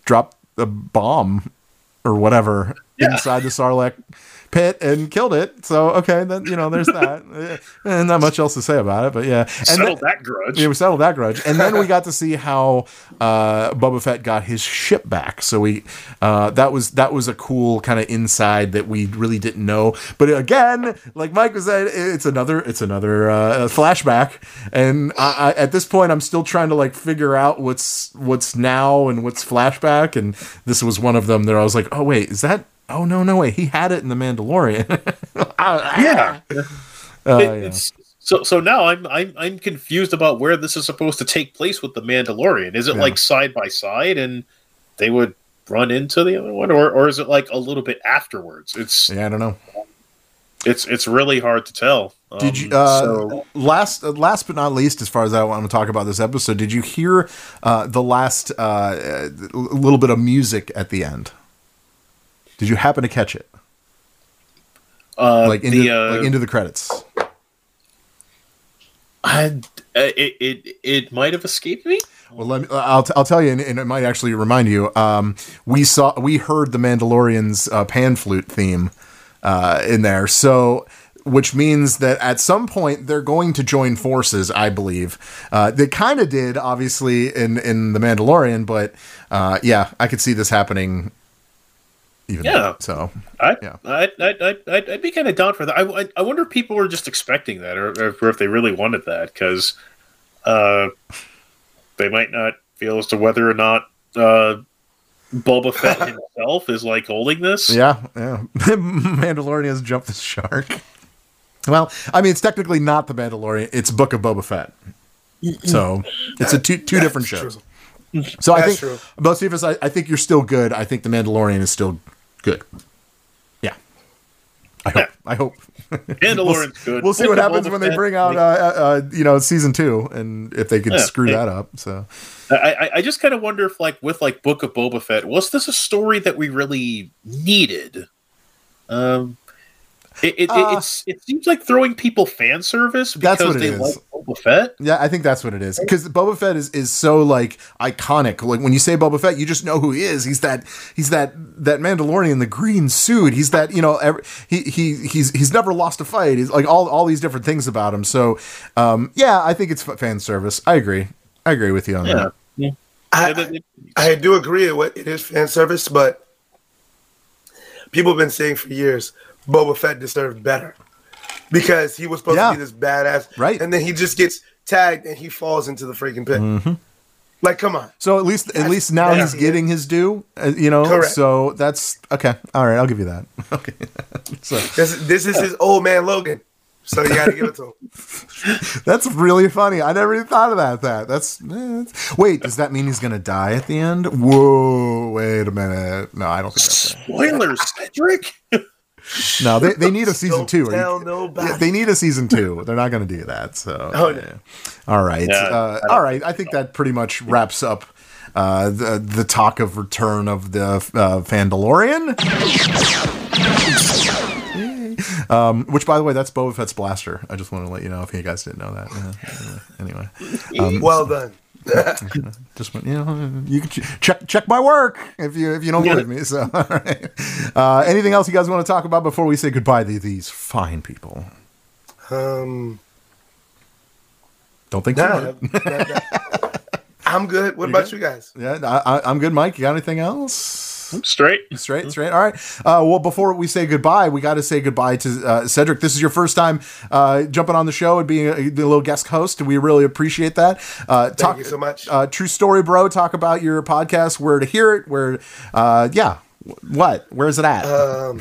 dropped a bomb or whatever inside the Sarlacc pit and killed it. So okay, then there's that. And not much else to say about it, but yeah. We settled that grudge. And then we got to see how Boba Fett got his ship back. So we that was a cool kind of inside that we really didn't know. But again, like Mike was saying, it's another flashback. And I at this point I'm still trying to like figure out what's now and what's flashback, and this was one of them that I was like, "Oh wait, is that oh no way! He had it in the Mandalorian." So now I'm confused about where this is supposed to take place with the Mandalorian. Is it like side by side, and they would run into the other one, or is it like a little bit afterwards? I don't know. It's really hard to tell. Did you last but not least, as far as I want to talk about this episode, did you hear the last little bit of music at the end? Did you happen to catch it? Into the credits. It might have escaped me. Well, I'll tell you, and it might actually remind you. We heard the Mandalorian's pan flute theme in there, so. Which means that at some point they're going to join forces, I believe. They kind of did, obviously, in the Mandalorian, but I could see this happening. I'd be kind of down for that. I wonder if people were just expecting that, or if they really wanted that, because they might not feel as to whether or not Boba Fett himself is like holding this. Yeah, Mandalorians jumped the shark. Well, I mean, it's technically not the Mandalorian; it's Book of Boba Fett. So it's two different shows. True. So that's I think, Bocephus, I think you're still good. I think the Mandalorian is still good. Yeah, I hope. Mandalorian's good. We'll see what happens when they bring out, season 2, and if they could screw that up. So, I just kind of wonder if, like, with like Book of Boba Fett, was this a story that we really needed? It seems like throwing people fan service because they like Boba Fett. Yeah, I think that's what it is, because Boba Fett is so like iconic. Like when you say Boba Fett, you just know who he is. He's that Mandalorian in the green suit. He's that, he's never lost a fight. He's like all these different things about him. So I think it's fan service. I agree with you on that. Yeah. I do agree with it is fan service, but people have been saying for years Boba Fett deserved better. because he was supposed to be this badass. Right. And then he just gets tagged and he falls into the freaking pit. Mm-hmm. Like, come on. So at least now he's getting his due, you know? Correct. So that's okay. All right. I'll give you that. Okay. So this is his old man, Logan. So you got to give it to him. That's really funny. I never even thought about that. Wait, does that mean he's going to die at the end? Whoa, wait a minute. No, I don't think that's right. Spoilers, Cedric. No, they need a season two. They need a season two. They're not going to do that. So, all right, all right. I think that pretty much wraps up the talk of return of the Fandalorian. Which, by the way, that's Boba Fett's blaster. I just want to let you know if you guys didn't know that. Anyway, well done. Just went, you can check my work if you don't believe me. So, all right. Anything else you guys want to talk about before we say goodbye to these fine people? Don't think so. I'm good. What about you guys? Yeah, I'm good, Mike. You got anything else? I'm straight. All right. Well, before we say goodbye, we got to say goodbye to Cedric. This is your first time jumping on the show and being a little guest host. We really appreciate that. Thank you so much. True Story Bro, talk about your podcast, where to hear it, where, what? Where is it at?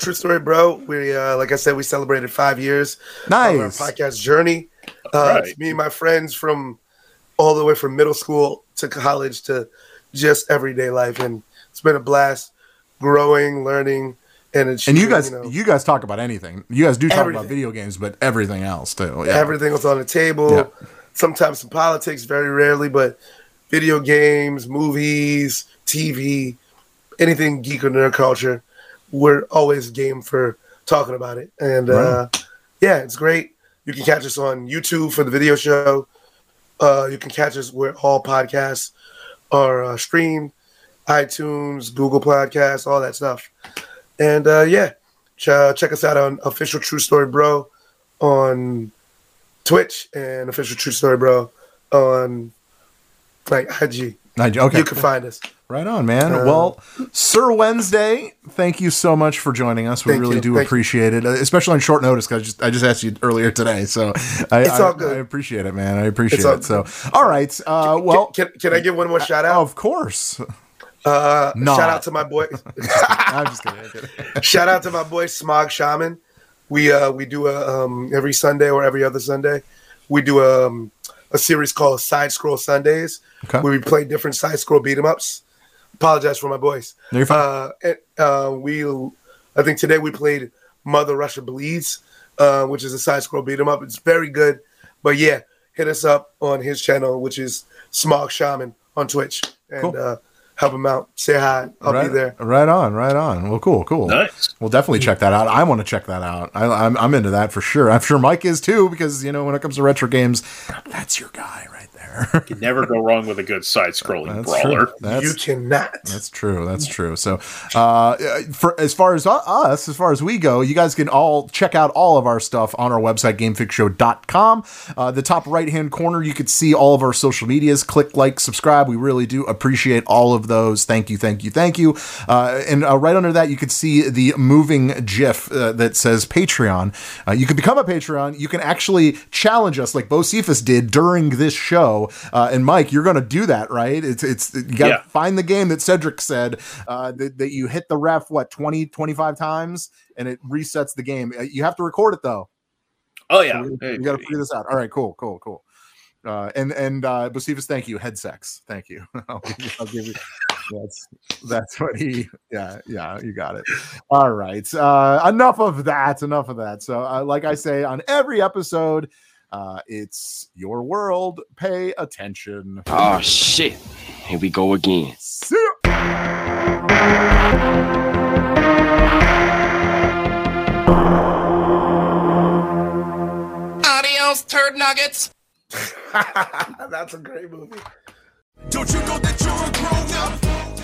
True Story Bro, we, like I said, we celebrated 5 years of our podcast journey. It's me and my friends from all the way from middle school to college to just everyday life, and it's been a blast growing, learning, and you guys talk about anything. You guys do talk about video games, but everything else too. Yeah. Everything was on the table. Yeah. Sometimes some politics, very rarely, but video games, movies, TV, anything geek or nerd culture, we're always game for talking about it. And it's great. You can catch us on YouTube for the video show. You can catch us where all podcasts are streamed. iTunes, Google Podcasts, all that stuff. And check us out on Official True Story Bro on Twitch and Official True Story Bro on IG. Okay. You can find us. Right on, man. Well, Sir Wednesday, thank you so much for joining us. We really do appreciate it, especially on short notice, because I just asked you earlier today. So I appreciate it, man. I appreciate it. So, all right. Well, can I give one more shout out? Of course. Shout out to my boy. I'm just kidding. Shout out to my boy Smog Shaman. We do a every Sunday or every other Sunday, we do a series called Side Scroll Sundays, where we play different side scroll beat 'em ups. Apologize for my voice. You're fine. I think today we played Mother Russia Bleeds, which is a side scroll beat 'em up. It's very good. But yeah, hit us up on his channel, which is Smog Shaman on Twitch, and cool. Help him out. Say hi. I'll be there. Right on. Well, cool. Nice. We'll definitely check that out. I want to check that out. I'm into that for sure. I'm sure Mike is too, because, when it comes to retro games, that's your guy right there. You can never go wrong with a good side-scrolling brawler. You cannot. That's true. So as far as we go, you guys can all check out all of our stuff on our website, gamefixshow.com. The top right-hand corner, you can see all of our social medias. Click, like, subscribe. We really do appreciate all of those. Thank you. And right under that, you can see the moving GIF that says Patreon. You can become a Patreon. You can actually challenge us like Bo Cephas did during this show. And Mike, you're going to do that, right? It's you got to find the game that Cedric said that you hit the ref, 25 times, and it resets the game. You have to record it, though. Oh, yeah. So you got to figure this out. All right, cool. And Bocephus, thank you. Head sex, thank you. I'll give you. That's what he. Yeah, you got it. All right. Enough of that. So, like I say on every episode, it's your world. Pay attention. Oh shit! Here we go again. See ya. Adios, turd nuggets. That's a great movie. Don't you know that you're a grown up?